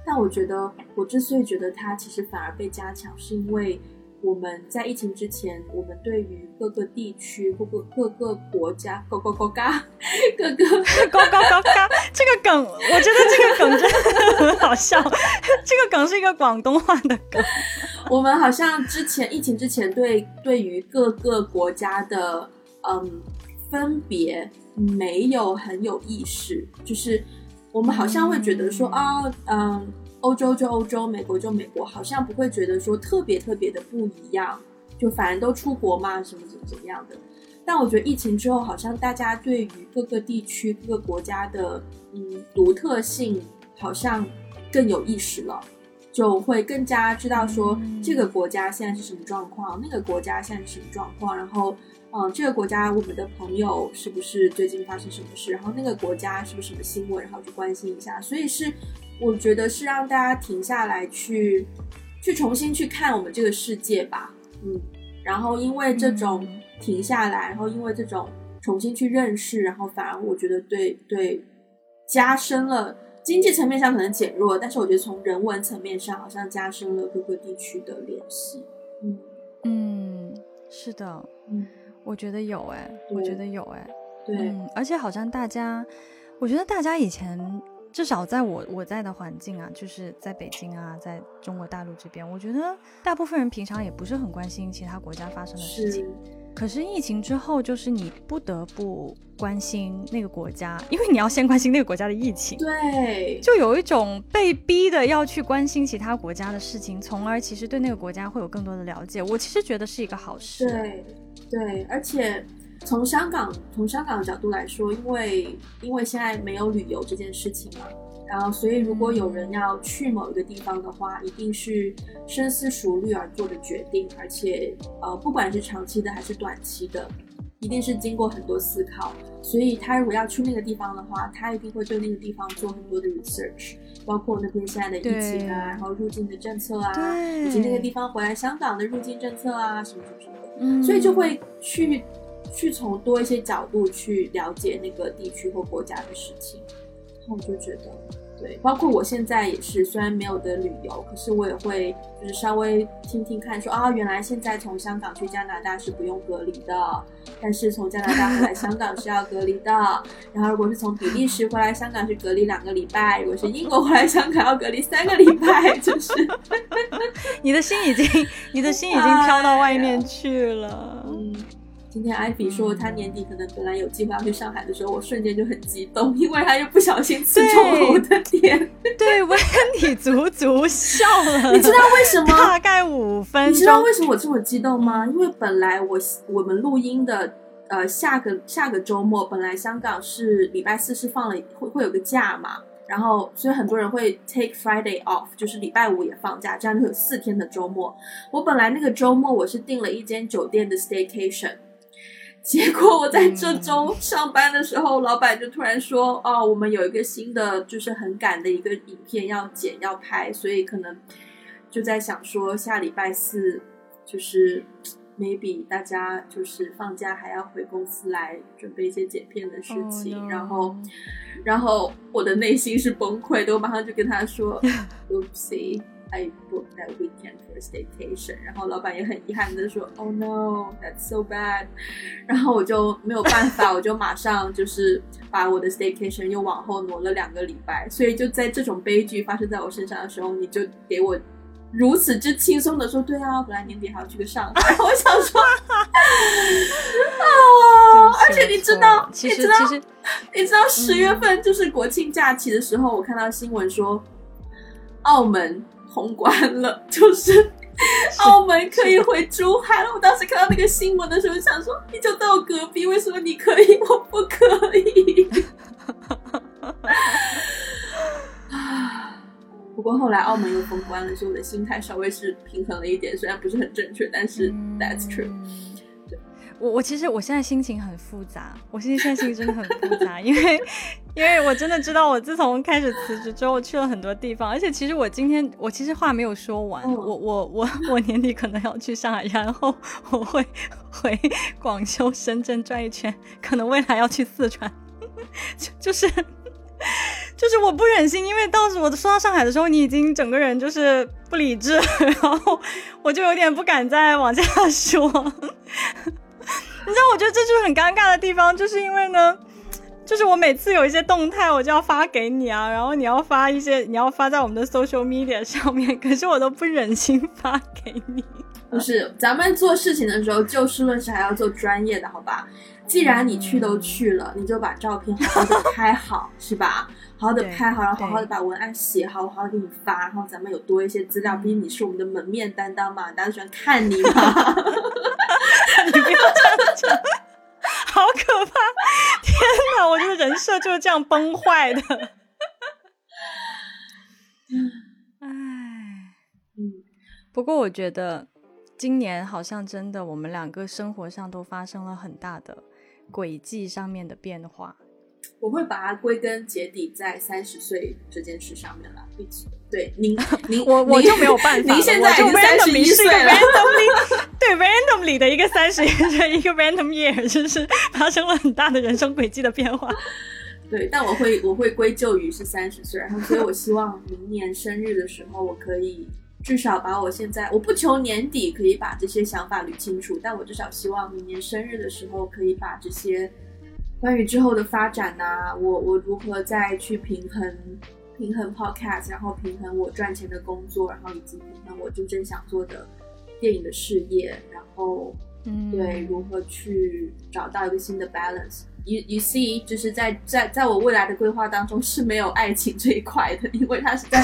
但我觉得我之所以觉得它其实反而被加强，是因为我们在疫情之前我们对于各个地区各个各个国家各个国家各个各个国家这个梗我觉得这个梗真的很好笑这个梗是一个广东话的梗我们好像之前疫情之前对对于各个国家的嗯分别没有很有意识，就是我们好像会觉得说啊嗯欧洲就欧洲，美国就美国，好像不会觉得说特别特别的不一样，就反正都出国嘛，什么什么怎么样的。但我觉得疫情之后，好像大家对于各个地区、各个国家的嗯独特性，好像更有意识了，就会更加知道说这个国家现在是什么状况，那个国家现在是什么状况，然后嗯，这个国家我们的朋友是不是最近发生什么事，然后那个国家是不是什么新闻，然后去关心一下，所以是。我觉得是让大家停下来去去重新去看我们这个世界吧，嗯，然后因为这种停下来，然后因为这种重新去认识，然后反而我觉得对对加深了经济层面上可能减弱，但是我觉得从人文层面上好像加深了各个地区的联系，嗯嗯，是的，嗯，我觉得有哎、欸，我觉得有哎、欸，对、嗯，而且好像大家，我觉得大家以前。至少在我我在的环境啊，就是在北京啊，在中国大陆这边，我觉得大部分人平常也不是很关心其他国家发生的事情，可是疫情之后就是你不得不关心那个国家，因为你要先关心那个国家的疫情，对，就有一种被逼的要去关心其他国家的事情，从而其实对那个国家会有更多的了解，我其实觉得是一个好事，对对，而且从香港从香港的角度来说，因为因为现在没有旅游这件事情嘛，然后所以如果有人要去某一个地方的话，一定是深思熟虑而做的决定，而且呃不管是长期的还是短期的，一定是经过很多思考，所以他如果要去那个地方的话，他一定会对那个地方做很多的 research， 包括那边现在的疫情啊，然后入境的政策啊，以及那个地方回来香港的入境政策啊，什么什么什么的、嗯、所以就会去去从多一些角度去了解那个地区或国家的事情。然后我就觉得对，包括我现在也是，虽然没有的旅游，可是我也会就是稍微听听看说，啊，原来现在从香港去加拿大是不用隔离的，但是从加拿大回来香港是要隔离的然后如果是从比利时回来香港是隔离两个礼拜，如果是英国回来香港要隔离三个礼拜，就是你的心已经你的心已经飘到外面去了、哎嗯、今天 Iphie 说她年底可能本来有计划去上海的时候，我瞬间就很激动，因为她又不小心刺中了我的点。对，Wendy足足笑了，你知道为什么？大概五分钟。你知道为什么我这么激动吗？因为本来我我们录音的呃下个下个周末，本来香港是礼拜四是放了会会有个假嘛，然后所以很多人会 take Friday off， 就是礼拜五也放假，这样就有四天的周末。我本来那个周末我是订了一间酒店的 staycation。结果我在这周上班的时候，老板就突然说，哦，我们有一个新的就是很赶的一个影片要剪要拍，所以可能就在想说下礼拜四就是 maybe 大家就是放假还要回公司来准备一些剪片的事情、oh, no. 然后然后我的内心是崩溃的，我马上就跟他说 Oopsie I booked that weekend for staycation， 然后老板也很遗憾的说 Oh no, that's so bad， 然后我就没有办法，我就马上就是把我的 staycation 又往后挪了两个礼拜。所以就在这种悲剧发生在我身上的时候，你就给我如此之轻松的说，对啊，本来年底还要去个上海，我想说啊，而且你知道其实你知道其实你知道十月份就是国庆假期的时候、嗯、我看到新闻说澳门通关了，就是澳门可以回珠海了。我当时看到那个新闻的时候想说，你就在我隔壁，为什么你可以我不可以不过后来澳门又封关了，所以我的心态稍微是平衡了一点，虽然不是很正确，但是 that's true。 我, 我其实我现在心情很复杂，我现在心情真的很复杂因为因为我真的知道，我自从开始辞职之后去了很多地方，而且其实我今天我其实话没有说完、oh. 我我我我年底可能要去上海，然后我会回广州深圳转一圈，可能未来要去四川就、就是就是我不忍心，因为当时我说到上海的时候，你已经整个人就是不理智，然后我就有点不敢再往下说你知道我觉得这就是很尴尬的地方，就是因为呢就是我每次有一些动态我就要发给你啊，然后你要发一些你要发在我们的 social media 上面，可是我都不忍心发给你。不是，咱们做事情的时候就事论事还要做专业的好吧，既然你去都去了，你就把照片好好的拍好是吧，好好的拍好，然后好好的把文案写好，好好给你发，然后咱们有多一些资料，毕竟你是我们的门面担当嘛，大家喜欢看你嘛你不要这样讲好可怕，天哪，我这个人设就是这样崩坏的唉，不过我觉得今年好像真的我们两个生活上都发生了很大的轨迹上面的变化，我会把它归根结底在三十岁这件事上面了。对，您您我我就没有办法，您现在已经三十一岁了，对 randomly 的一个三十一个 random year， 就是发生了很大的人生轨迹的变化。对，但我会我会归咎于是三十岁，然后所以我希望明年生日的时候，我可以至少把我现在，我不求年底可以把这些想法捋清楚，但我至少希望明年生日的时候可以把这些。关于之后的发展啊，我我如何再去平衡平衡 podcast， 然后平衡我赚钱的工作，然后以及平衡我真正想做的电影的事业，然后嗯，对，如何去找到一个新的 balance。You you see， 就是在在在我未来的规划当中是没有爱情这一块的，因为它是在，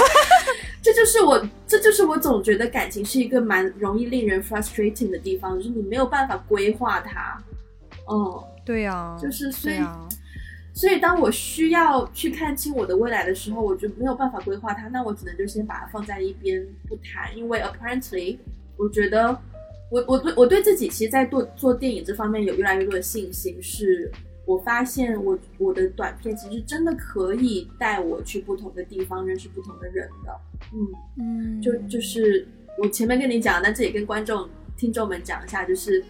这就是我这就是我总觉得感情是一个蛮容易令人 frustrating 的地方，就是你没有办法规划它，嗯。对啊，就是所以、啊、所以当我需要去看清我的未来的时候，我就没有办法规划它，那我只能就先把它放在一边不谈，因为 apparently 我觉得我我对我对自己其实在做做电影这方面有越来越多的信心，是我发现我我的短片其实真的可以带我去不同的地方，认识不同的人的。嗯嗯，就就是我前面跟你讲，但这也跟观众听众们讲一下，就是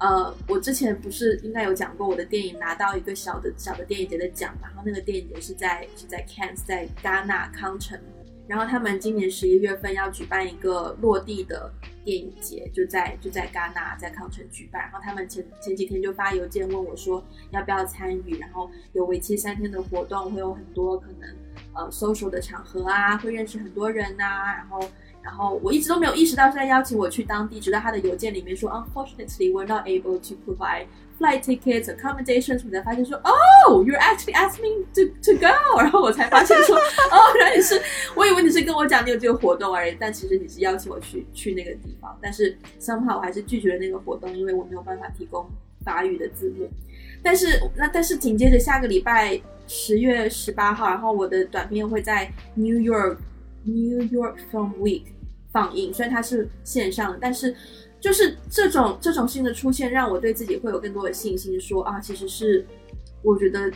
呃，我之前不是应该有讲过，我的电影拿到一个小的小的电影节的奖，然后那个电影节是在是在 Cannes， 在戛纳康城，然后他们今年十一月份要举办一个落地的电影节，就在就在戛纳在康城举办，然后他们前前几天就发邮件问我说要不要参与，然后有为期三天的活动，会有很多可能呃 social 的场合啊，会认识很多人啊，然后。然后我一直都没有意识到是在邀请我去当地，直到他的邮件里面说 Unfortunately, we're not able to provide flight tickets, accommodations， 我才发现说 Oh, you're actually asking me to, to go， 然后我才发现说哦，原来你是，我以为你是跟我讲你有这个活动而已，但其实你是邀请我去去那个地方，但是 somehow 我还是拒绝了那个活动，因为我没有办法提供法语的字幕。但是那但是紧接着下个礼拜十月十八号，然后我的短片会在 New York New York Film Week放映，虽然它是线上的，但是就是这种这种新的出现让我对自己会有更多的信心，说啊，其实是我觉得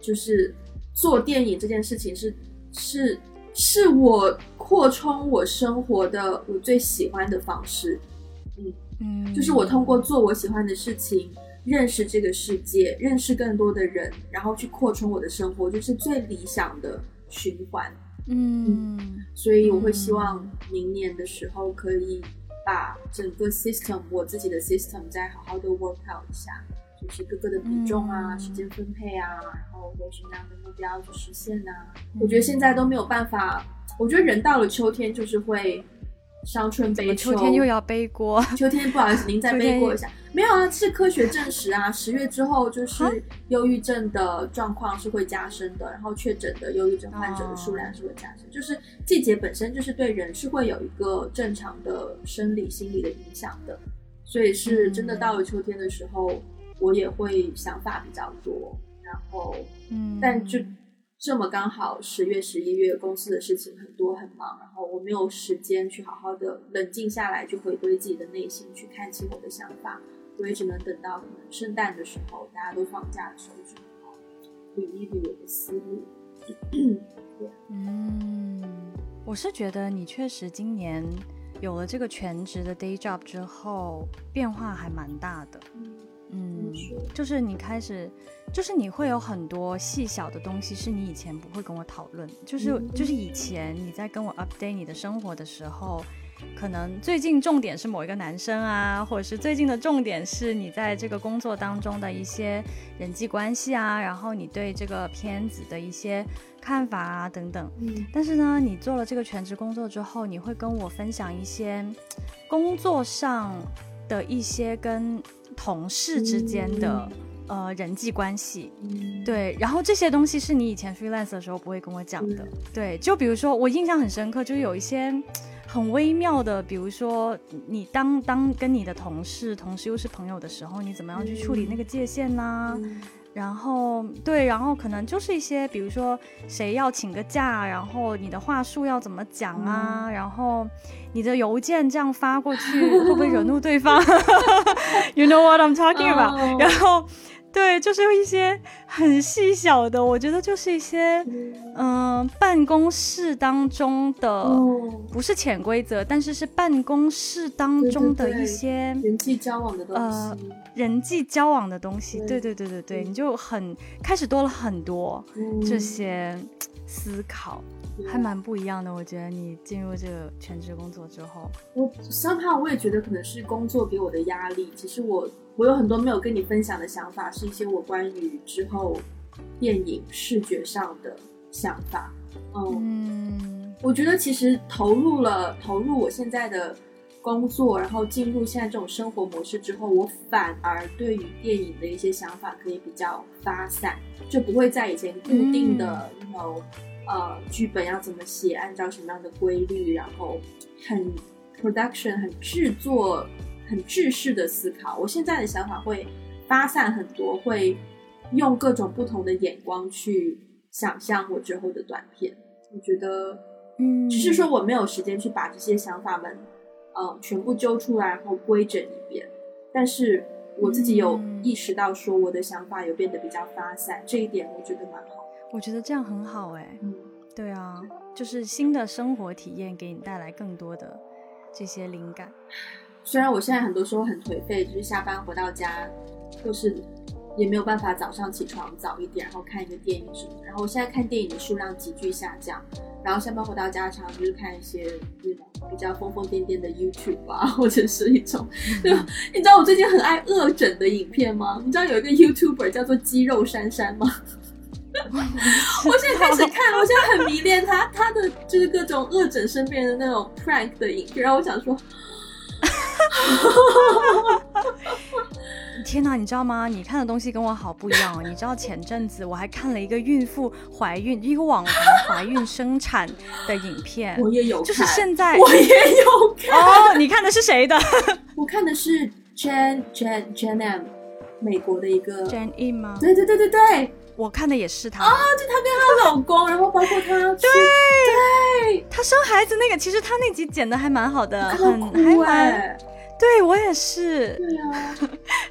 就是做电影这件事情是是是我扩充我生活的我最喜欢的方式。嗯嗯，就是我通过做我喜欢的事情认识这个世界，认识更多的人，然后去扩充我的生活，就是最理想的循环。嗯，所以我会希望明年的时候可以把整个 system， 我自己的 system 再好好的 work out 一下，就是各个的比重啊、嗯、时间分配啊，然后有什么样的目标去实现啊、嗯、我觉得现在都没有办法，我觉得人到了秋天就是会伤春悲秋，秋天又要背锅，秋天不好意思您再背锅一下，没有啊，是科学证实啊，十月之后就是忧郁症的状况是会加深的，然后确诊的忧郁症患者的数量是会加深、哦、就是季节本身就是对人是会有一个正常的生理心理的影响的，所以是真的到了秋天的时候、嗯、我也会想法比较多，然后嗯，但就这么刚好十月十一月公司的事情很多很忙，然后我没有时间去好好的冷静下来，去回归自己的内心，去看清我的想法，所以只能等到可能圣诞的时候，大家都放假的时候，就好捋一捋我的思路。嗯，我是觉得你确实今年有了这个全职的 day job 之后，变化还蛮大的。嗯，就是你开始，就是你会有很多细小的东西是你以前不会跟我讨论，就是就是以前你在跟我 update 你的生活的时候，可能最近重点是某一个男生啊，或者是最近的重点是你在这个工作当中的一些人际关系啊，然后你对这个片子的一些看法啊等等、嗯、但是呢你做了这个全职工作之后，你会跟我分享一些工作上的一些跟同事之间的、嗯、呃人际关系、嗯、对，然后这些东西是你以前 freelance 的时候不会跟我讲的、嗯、对，就比如说我印象很深刻，就是有一些很微妙的，比如说你当当跟你的同事同事又是朋友的时候，你怎么样去处理那个界限啦、嗯、然后对，然后可能就是一些比如说谁要请个假，然后你的话术要怎么讲啊、嗯、然后你的邮件这样发过去会不会惹怒对方You know what I'm talking about、oh. 然后对，就是一些很细小的，我觉得就是一些嗯、呃、办公室当中的、哦、不是潜规则，但是是办公室当中的一些对对对人际交往的东西、呃、人际交往的东西，对对对对对、嗯、你就很开始多了很多、嗯、这些思考还蛮不一样的，我觉得你进入这个全职工作之后，我somehow我也觉得可能是工作给我的压力。其实我我有很多没有跟你分享的想法，是一些我关于之后电影视觉上的想法。嗯，嗯我觉得其实投入了投入我现在的工作，然后进入现在这种生活模式之后，我反而对于电影的一些想法可以比较发散，就不会在以前固定的那种、嗯呃，剧本要怎么写，按照什么样的规律，然后很 production 很制作很制式的思考。我现在的想法会发散很多，会用各种不同的眼光去想象我之后的短片。我觉得嗯，只是说我没有时间去把这些想法们呃全部揪出来后规整一遍，但是我自己有意识到说我的想法有变得比较发散，这一点我觉得蛮好。我觉得这样很好哎、欸嗯，对啊，就是新的生活体验给你带来更多的这些灵感。虽然我现在很多时候很颓废，就是下班回到家或是也没有办法早上起床早一点然后看一个电影什么，然后我现在看电影的数量急剧下降，然后下班回到家常就是看一些比较疯疯癫癫的 YouTube 啊，或者是一种你知道我最近很爱恶整的影片吗？你知道有一个 YouTuber 叫做肌肉珊珊吗？我现在开始看了，我现在很迷恋他他的就是各种恶整身边的那种 prank 的影片，然后我想说天哪，你知道吗？你看的东西跟我好不一样哦。你知道前阵子我还看了一个孕妇怀孕，一个网红怀孕生产的影片，我也有看，就是现在我也有看。哦，你看的是谁的？我看的是 Jen Jen Jen M， 美国的一个 Jen E 吗？对对对对对。我看的也是她啊、哦，就她跟她老公，然后包括她对对，她生孩子那个，其实她那集剪的还蛮好的，很还蛮，对我也是，对啊，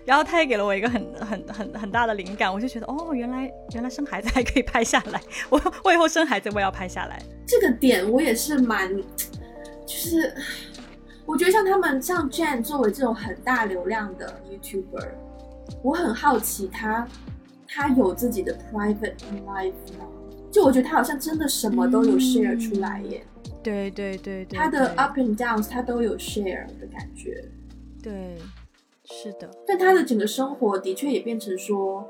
然后她也给了我一个很很很很大的灵感，我就觉得哦，原来原来生孩子还可以拍下来，我我以后生孩子我也要拍下来。这个点我也是蛮，就是我觉得像他们像 Jen 作为这种很大流量的 YouTuber， 我很好奇她。他有自己的 private life 吗？就我觉得他好像真的什么都有 share 出来耶。嗯、对对 对, 对他的 up and downs 他都有 share 的感觉。对，是的。但他的整个生活的确也变成说，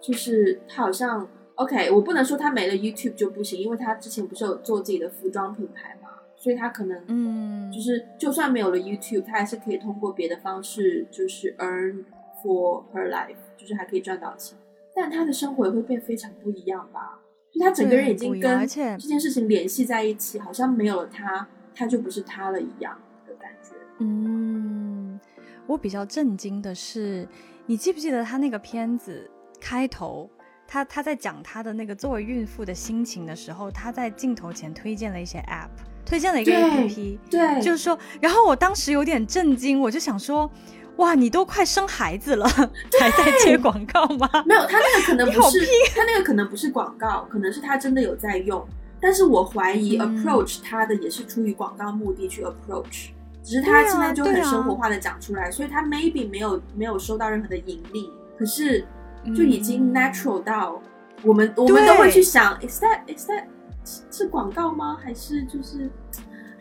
就是他好像 OK， 我不能说他没了 YouTube 就不行，因为他之前不是有做自己的服装品牌嘛，所以他可能嗯，就是就算没有了 YouTube， 他还是可以通过别的方式，就是 earn for her life。就是还可以赚到钱，但他的生活也会变非常不一样吧？就他整个人已经跟这件事情联系在一起，好像没有了他，他就不是他了一样的感觉。嗯，我比较震惊的是，你记不记得他那个片子开头，他他在讲他的那个作为孕妇的心情的时候，他在镜头前推荐了一些 app， 推荐了一个 app， 对，就是说，然后我当时有点震惊，我就想说。哇，你都快生孩子了，还在接广告吗？没有，他那个可能不是，他那个可能不是广告，可能是他真的有在用。但是我怀疑 approach 他的也是出于广告目的去 approach，、嗯、只是他现在就很生活化的讲出来，啊啊、所以他 maybe 没有没有收到任何的盈利，可是就已经 natural 到、嗯、我们我们都会去想 ，is that is that 是广告吗？还是就是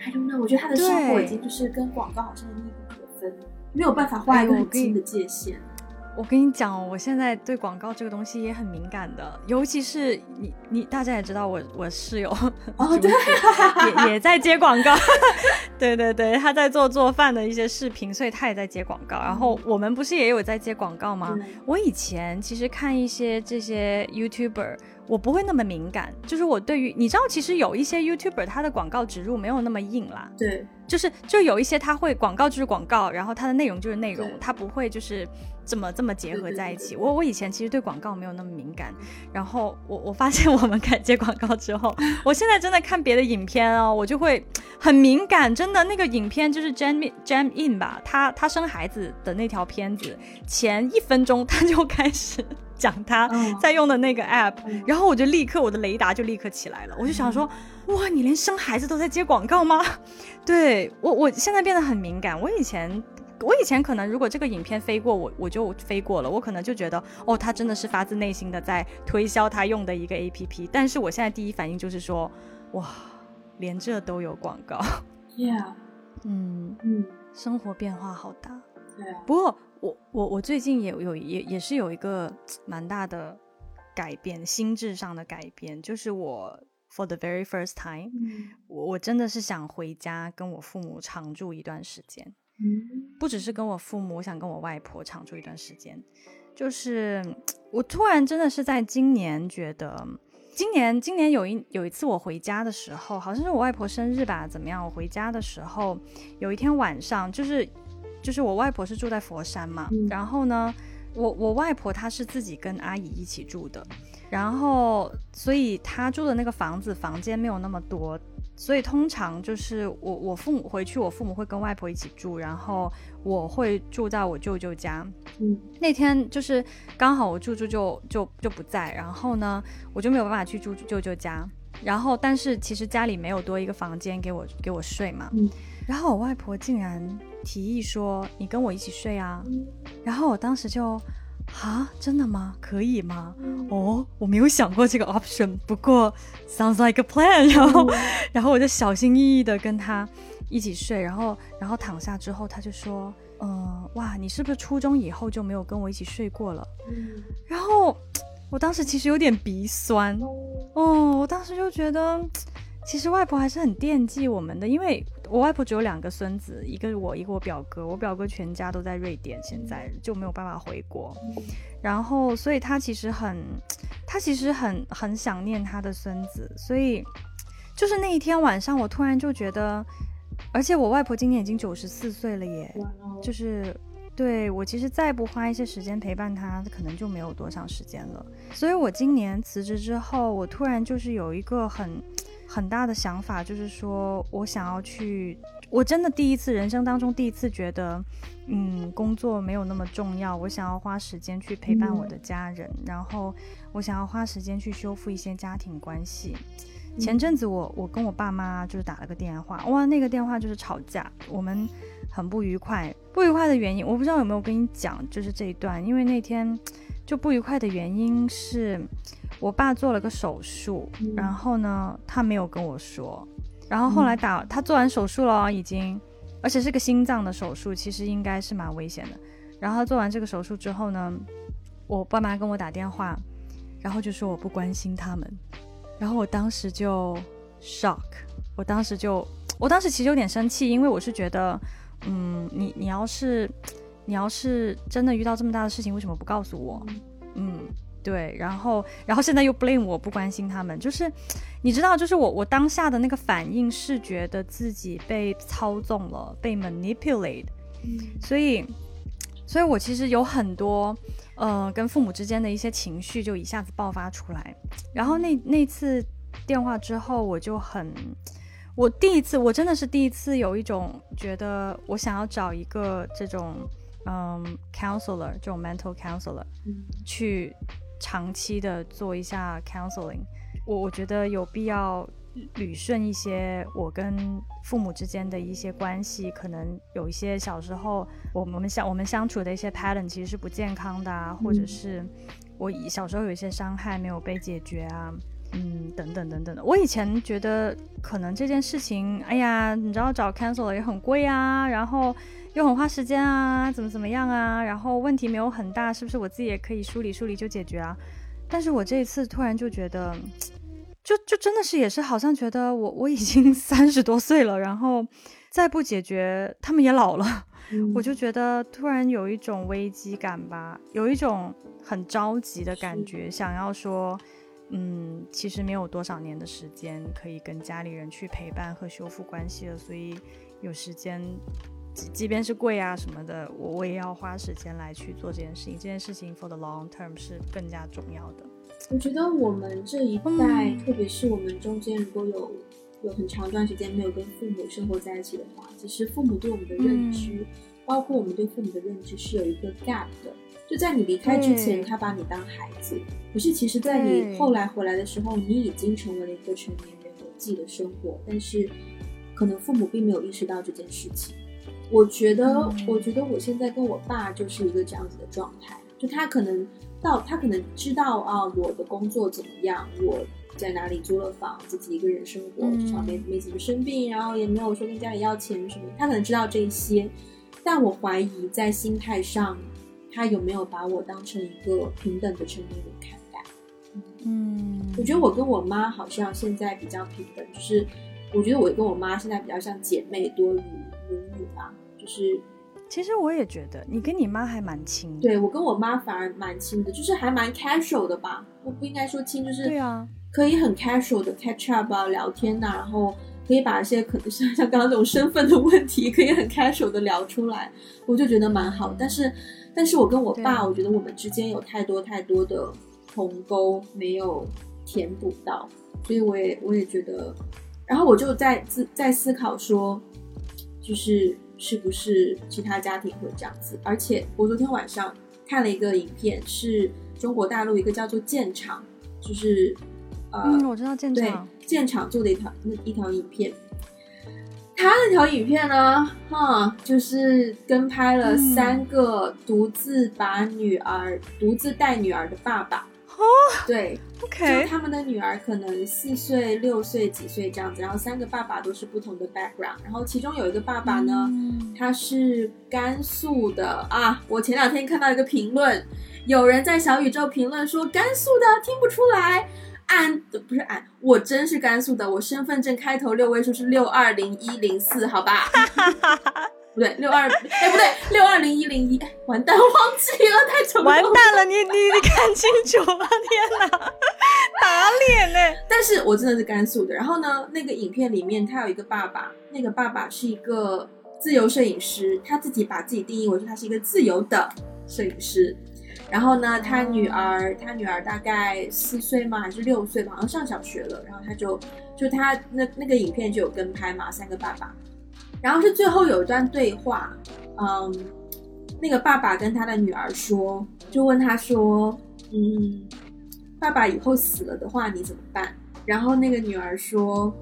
I don't know？ 我觉得他的生活已经就是跟广告好像密不可分。没有办法画一个很清的界限、哎、我, 跟我跟你讲我现在对广告这个东西也很敏感的，尤其是你你大家也知道我我室友、哦、对也, 也在接广告对对对，他在做做饭的一些视频，所以他也在接广告，然后我们不是也有在接广告吗、嗯、我以前其实看一些这些 YouTuber， 我不会那么敏感，就是我对于你知道其实有一些 YouTuber 他的广告植入没有那么硬啦，对，就是就有一些他会广告就是广告，然后他的内容就是内容，他不会就是这么这么结合在一起。对对对对，我我以前其实对广告没有那么敏感，然后我我发现我们改接广告之后，我现在真的看别的影片哦，我就会很敏感，真的那个影片就是 Jam Jam In 吧，他他生孩子的那条片子前一分钟他就开始讲他在用的那个 app、嗯、然后我就立刻我的雷达就立刻起来了，我就想说、嗯、哇，你连生孩子都在接广告吗？对，我我现在变得很敏感，我以前我以前可能如果这个影片飞过我我就飞过了，我可能就觉得哦，他真的是发自内心的在推销他用的一个 app， 但是我现在第一反应就是说哇，连这都有广告 yeah 嗯嗯，生活变化好大。对啊，不过我我我最近也有也也是有一个蛮大的改变，心智上的改变，就是我 for the very first time，、嗯、我我真的是想回家跟我父母常住一段时间，嗯、不只是跟我父母，我想跟我外婆常住一段时间。就是我突然真的是在今年觉得，今年今年有一有一次我回家的时候，好像是我外婆生日吧，怎么样？我回家的时候，有一天晚上就是。就是我外婆是住在佛山嘛、嗯、然后呢我我外婆她是自己跟阿姨一起住的，然后所以她住的那个房子房间没有那么多，所以通常就是我我父母回去，我父母会跟外婆一起住，然后我会住在我舅舅家。嗯，那天就是刚好我舅舅就就就不在，然后呢我就没有办法去住舅舅家，然后但是其实家里没有多一个房间给我给我睡嘛。嗯，然后我外婆竟然提议说你跟我一起睡啊。嗯，然后我当时就啊，真的吗？可以吗？哦，我没有想过这个 option， 不过 sounds like a plan。 然后然后我就小心翼翼的跟他一起睡，然后然后躺下之后他就说嗯，哇，你是不是初中以后就没有跟我一起睡过了？嗯，然后我当时其实有点鼻酸哦，我当时就觉得其实外婆还是很惦记我们的，因为我外婆只有两个孙子，一个我，一个我表哥，我表哥全家都在瑞典，现在就没有办法回国，然后所以他其实很他其实很很想念他的孙子，所以就是那一天晚上我突然就觉得，而且我外婆今年已经九十四岁了耶，就是对，我其实再不花一些时间陪伴他可能就没有多长时间了。所以我今年辞职之后，我突然就是有一个很很大的想法，就是说我想要去，我真的第一次人生当中第一次觉得嗯，工作没有那么重要，我想要花时间去陪伴我的家人，嗯，然后我想要花时间去修复一些家庭关系。前阵子我我跟我爸妈就是打了个电话，哇，那个电话就是吵架，我们很不愉快，不愉快的原因我不知道有没有跟你讲，就是这一段，因为那天就不愉快的原因是我爸做了个手术，嗯，然后呢他没有跟我说，然后后来打，嗯，他做完手术了已经，而且是个心脏的手术，其实应该是蛮危险的，然后他做完这个手术之后呢，我爸妈跟我打电话，然后就说我不关心他们，然后我当时就 shock， 我当时就我当时其实有点生气，因为我是觉得嗯，你你要是你要是真的遇到这么大的事情为什么不告诉我，嗯，对，然后然后现在又 blame 我不关心他们，就是你知道，就是我我当下的那个反应是觉得自己被操纵了，被 manipulate，嗯，所以所以我其实有很多呃跟父母之间的一些情绪就一下子爆发出来，然后那那次电话之后我就很我第一次我真的是第一次有一种觉得我想要找一个这种嗯 counselor， 这种 mental counselor，嗯，去长期的做一下 counseling， 我我觉得有必要捋顺一些我跟父母之间的一些关系，可能有一些小时候我们相我们相处的一些 pattern 其实是不健康的啊，或者是我小时候有一些伤害没有被解决啊，嗯，等等等等的。我以前觉得可能这件事情，哎呀，你知道找 cancel 也很贵啊，然后又很花时间啊，怎么怎么样啊，然后问题没有很大，是不是我自己也可以梳理梳理就解决啊？但是我这一次突然就觉得，就就真的是也是好像觉得我我已经三十多岁了，然后再不解决他们也老了，嗯，我就觉得突然有一种危机感吧，有一种很着急的感觉，想要说嗯，其实没有多少年的时间可以跟家里人去陪伴和修复关系了，所以有时间即便是贵啊什么的，我我也要花时间来去做这件事情，这件事情 for the long term 是更加重要的。我觉得我们这一代，嗯，特别是我们中间如果有有很长一段时间没有跟父母生活在一起的话，其实父母对我们的认知，嗯，包括我们对父母的认知是有一个 gap 的，就在你离开之前他把你当孩子，可是其实在你后来回来的时候你已经成为了一个成年人，有自己的生活，但是可能父母并没有意识到这件事情。我觉得我觉得我现在跟我爸就是一个这样子的状态，就他可能到他可能知道啊，我的工作怎么样，我在哪里租了房，自己一个人生活，至少没没怎么生病，然后也没有说跟家里要钱什么，他可能知道这些，但我怀疑在心态上他有没有把我当成一个平等的成年人看待。嗯，我觉得我跟我妈好像现在比较平等，就是我觉得我跟我妈现在比较像姐妹多于母女吧，就是其实我也觉得你跟你妈还蛮亲的。对，我跟我妈反而蛮亲的，就是还蛮 casual 的吧，我不应该说亲，就是对啊，可以很 casual 的 catch up 啊，聊天啊，然后可以把一些可能像刚刚这种身份的问题可以很 casual 的聊出来，我就觉得蛮好。但是但是我跟我爸，我觉得我们之间有太多太多的鸿沟没有填补到，所以我也我也觉得然后我就在在思考说，就是是不是其他家庭会这样子。而且我昨天晚上看了一个影片，是中国大陆一个叫做建厂，就是呃、嗯，我知道建厂，对，建厂做的一条一条影片。他那条影片呢，哈、嗯，就是跟拍了三个独自把女儿、嗯、独自带女儿的爸爸。哦，对 ，OK， 就他们的女儿可能四岁、六岁、几岁这样子，然后三个爸爸都是不同的 background， 然后其中有一个爸爸呢，嗯、他是甘肃的啊。我前两天看到一个评论，有人在小宇宙评论说甘肃的听不出来。俺不是俺，我真是甘肃的，我身份证开头六位数是六二零一零四，好吧？不对，六二哎不对，六二零一零一，完蛋，忘记了，太久了，完蛋了，你你你看清楚啊！天哪，打脸呢、欸！但是我真的是甘肃的。然后呢，那个影片里面他有一个爸爸，那个爸爸是一个自由摄影师，他自己把自己定义为他是一个自由的摄影师。然后呢，他女儿，他女儿大概四岁吗？还是六岁吧？好像上小学了。然后他就，就他那那个影片就有跟拍嘛，三个爸爸。然后是最后有一段对话，嗯，那个爸爸跟他的女儿说，就问他说，嗯，爸爸以后死了的话你怎么办？然后那个女儿说，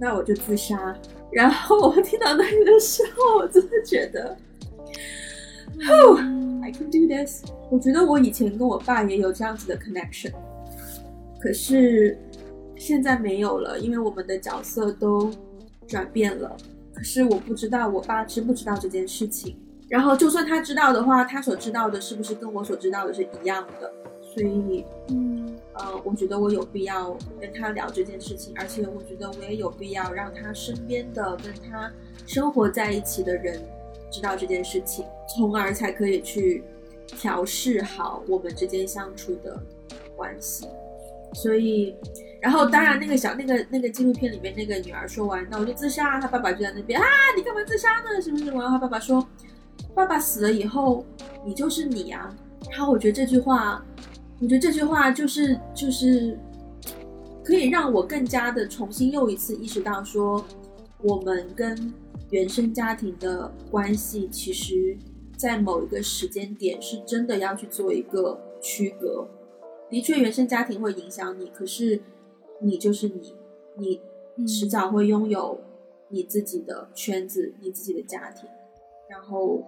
那我就自杀。然后我听到那里的时候，我真的觉得，哦、嗯、I can do this。我觉得我以前跟我爸也有这样子的 connection， 可是现在没有了，因为我们的角色都转变了。可是我不知道我爸知不知道这件事情，然后就算他知道的话，他所知道的是不是跟我所知道的是一样的？所以，嗯，呃，我觉得我有必要跟他聊这件事情，而且我觉得我也有必要让他身边的跟他生活在一起的人知道这件事情，从而才可以去调试好我们之间相处的关系。所以然后当然那个小那个那个纪录片里面那个女儿说完那我就自杀，她爸爸就在那边啊你干嘛自杀呢是不是，然后她爸爸说爸爸死了以后你就是你啊。然后我觉得这句话我觉得这句话就是就是可以让我更加的重新又一次意识到说我们跟原生家庭的关系其实在某一个时间点是真的要去做一个区隔。的确原生家庭会影响你，可是你就是你，你迟早会拥有你自己的圈子，你自己的家庭，然后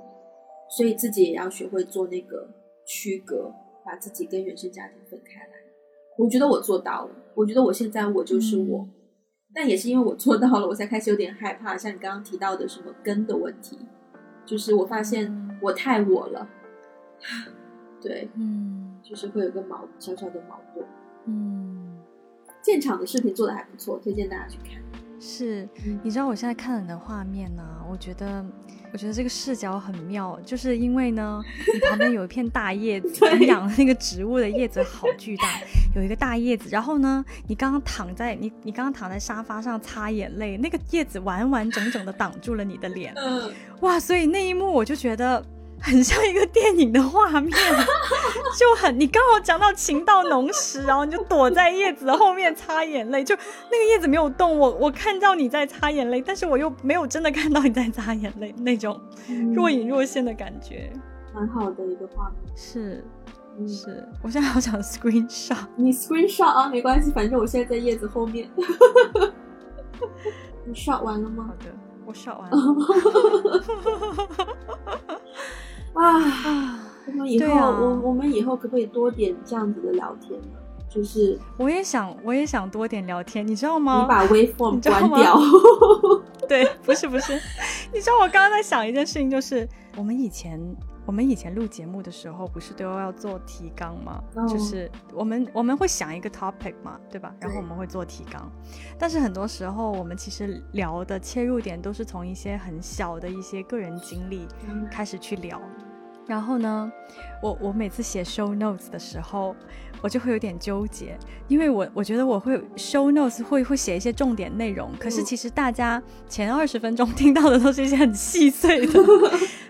所以自己也要学会做那个区隔，把自己跟原生家庭分开来。我觉得我做到了，我觉得我现在我就是我、嗯、但也是因为我做到了我才开始有点害怕像你刚刚提到的什么根的问题，就是我发现我太我了，对，嗯，就是会有个矛小小的矛盾，嗯，建厂的视频做的还不错，推荐大家去看。是，嗯、你知道我现在看你的画面呢、啊，我觉得，我觉得这个视角很妙，就是因为呢，你旁边有一片大叶子，你养的那个植物的叶子好巨大，有一个大叶子，然后呢，你刚刚躺在你你刚刚躺在沙发上擦眼泪，那个叶子完完整整的挡住了你的脸，嗯、哇，所以那一幕我就觉得。很像一个电影的画面，就很你刚好讲到情到浓时，然后你就躲在叶子后面擦眼泪，就那个叶子没有动，我我看到你在擦眼泪，但是我又没有真的看到你在擦眼泪，那种若隐若现的感觉，蛮好的一个画面。是是，我现在好想 screenshot， 你 screenshot 啊，没关系，反正我现在在叶子后面。你 shot 完了吗？好的，我 shot 完了。啊，我们以后、啊、我我们以后可不可以多点这样子的聊天呢？就是我也想我也想多点聊天，你知道吗？你把 waveform 关掉。对，不是不是，你知道我刚刚在想一件事情，就是我们以前我们以前录节目的时候不是都要做提纲吗、oh. 就是我们我们会想一个 topic 嘛，对吧？然后我们会做提纲，但是很多时候我们其实聊的切入点都是从一些很小的一些个人经历开始去聊、mm. 然后呢我我每次写 show notes 的时候我就会有点纠结，因为我我觉得我会 show notes 会会写一些重点内容，可是其实大家前二十分钟听到的都是一些很细碎的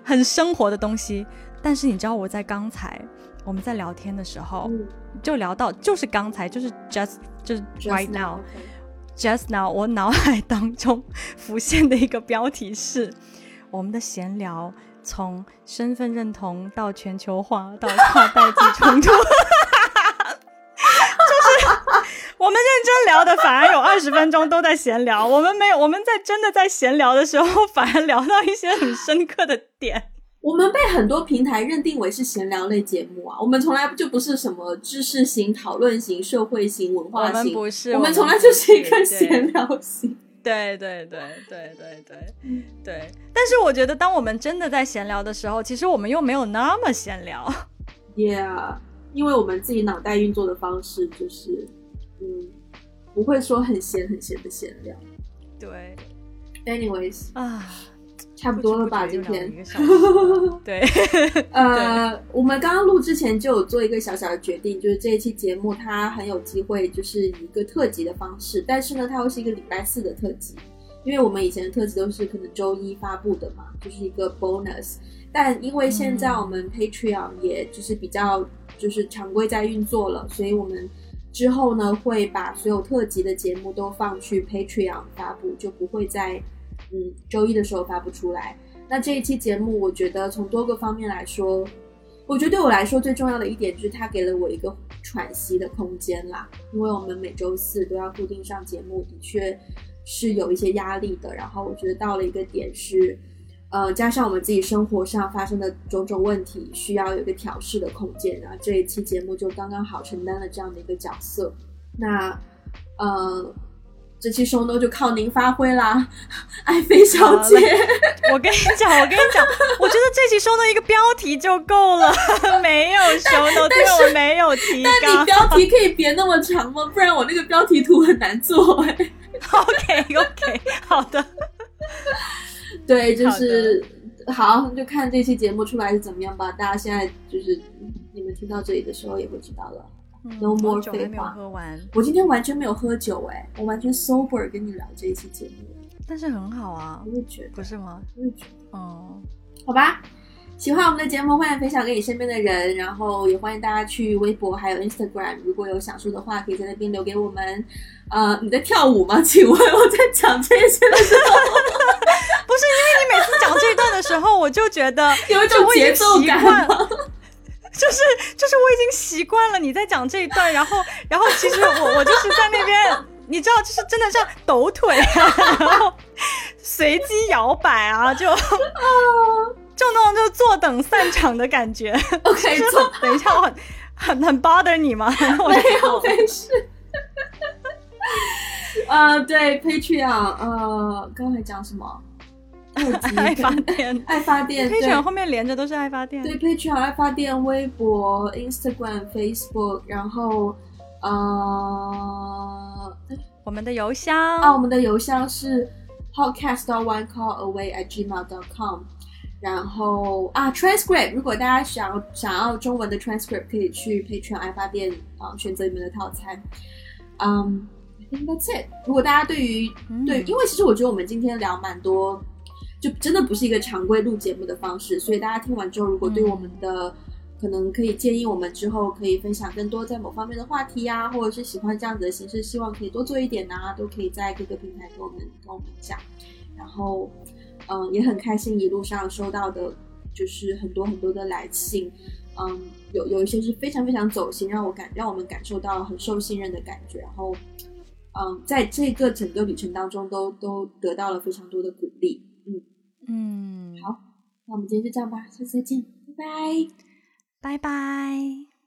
很生活的东西。但是你知道我在刚才我们在聊天的时候、嗯、就聊到就是刚才就是 just 就是 right now、okay. Just now 我脑海当中浮现的一个标题是我们的闲聊从身份认同到全球化到跨代际冲突我们认真聊的反而有二十分钟都在闲聊，我们没有，我们在真的在闲聊的时候反而聊到一些很深刻的点。我们被很多平台认定为是闲聊类节目啊，我们从来就不是什么知识型、讨论型、社会型、文化型，我们不是，我们从来就是一个闲聊型。对对对对对对对。但是我觉得，当我们真的在闲聊的时候，其实我们又没有那么闲聊。Yeah， 因为我们自己脑袋运作的方式就是。嗯，不会说很闲很闲的闲聊。对 ，anyways 啊，差不多了吧？今天对，呃，我们刚刚录之前就有做一个小小的决定，就是这一期节目它很有机会就是以一个特辑的方式，但是呢，它又是一个礼拜四的特辑，因为我们以前的特辑都是可能周一发布的嘛，就是一个 bonus。但因为现在我们 Patreon 也就是比较就是常规在运作了，所以我们。之后呢，会把所有特辑的节目都放去 Patreon 发布，就不会在嗯周一的时候发布出来。那这一期节目，我觉得从多个方面来说，我觉得对我来说最重要的一点就是它给了我一个喘息的空间啦。因为我们每周四都要固定上节目，的确是有一些压力的。然后我觉得到了一个点是，呃，加上我们自己生活上发生的种种问题，需要有一个调试的空间，然后这一期节目就刚刚好承担了这样的一个角色。那呃，这期show note就靠您发挥啦，爱妃小姐。我跟你讲，我跟你讲，我觉得这期show note一个标题就够了，没有show note，对，我没有提纲。但你标题可以别那么长吗？不然我那个标题图很难做哎。OK OK， 好的。对，就是好，好，就看这期节目出来是怎么样吧。大家现在就是你们听到这里的时候也会知道了。嗯、no more 废话。我今天完全没有喝酒哎、欸，我完全 sober 跟你聊这一期节目。但是很好啊，我也觉得，不是吗？我也觉得，哦、嗯，好吧。喜欢我们的节目，欢迎分享给你身边的人，然后也欢迎大家去微博还有 Instagram， 如果有想说的话，可以在那边留给我们。呃，你在跳舞吗？请问我在讲这些的时候，不是因为你每次讲这一段的时候，我就觉得有一种节奏感吗？就是就是我已经习惯了你在讲这一段，然后然后其实我我就是在那边。你知道，就是真的像抖腿、啊，然后随机摇摆啊，就就那种就坐等散场的感觉。OK， 等一下我很很很 bother 你吗？我没有，没事。呃，对 ，Patreon， 呃，刚才讲什么？爱发电，爱发电 ，Patreon 后面连着都是爱发电。对 ，Patreon 爱发电，微博、Instagram、Facebook， 然后。呃、uh, ，我们的邮箱啊，我们的邮箱是 podcast one call away at gmail dot com， 然后啊 ，transcript， 如果大家想想要中文的 transcript， 可以去 Patreon 爱发电啊、呃、选择你们的套餐。嗯、um, ，I think that's it。如果大家对于、嗯、对，因为其实我觉得我们今天聊蛮多，就真的不是一个常规录节目的方式，所以大家听完之后，如果对我们的、嗯可能可以建议我们之后可以分享更多在某方面的话题啊，或者是喜欢这样子的形式，希望可以多做一点啊，都可以在各个平台跟我们跟我们讲。然后，嗯，也很开心一路上收到的，就是很多很多的来信，嗯，有有一些是非常非常走心，让我感让我们感受到很受信任的感觉。然后，嗯，在这个整个旅程当中都，都都得到了非常多的鼓励。嗯嗯，好，那我们今天就这样吧，下次再见，拜拜。拜拜。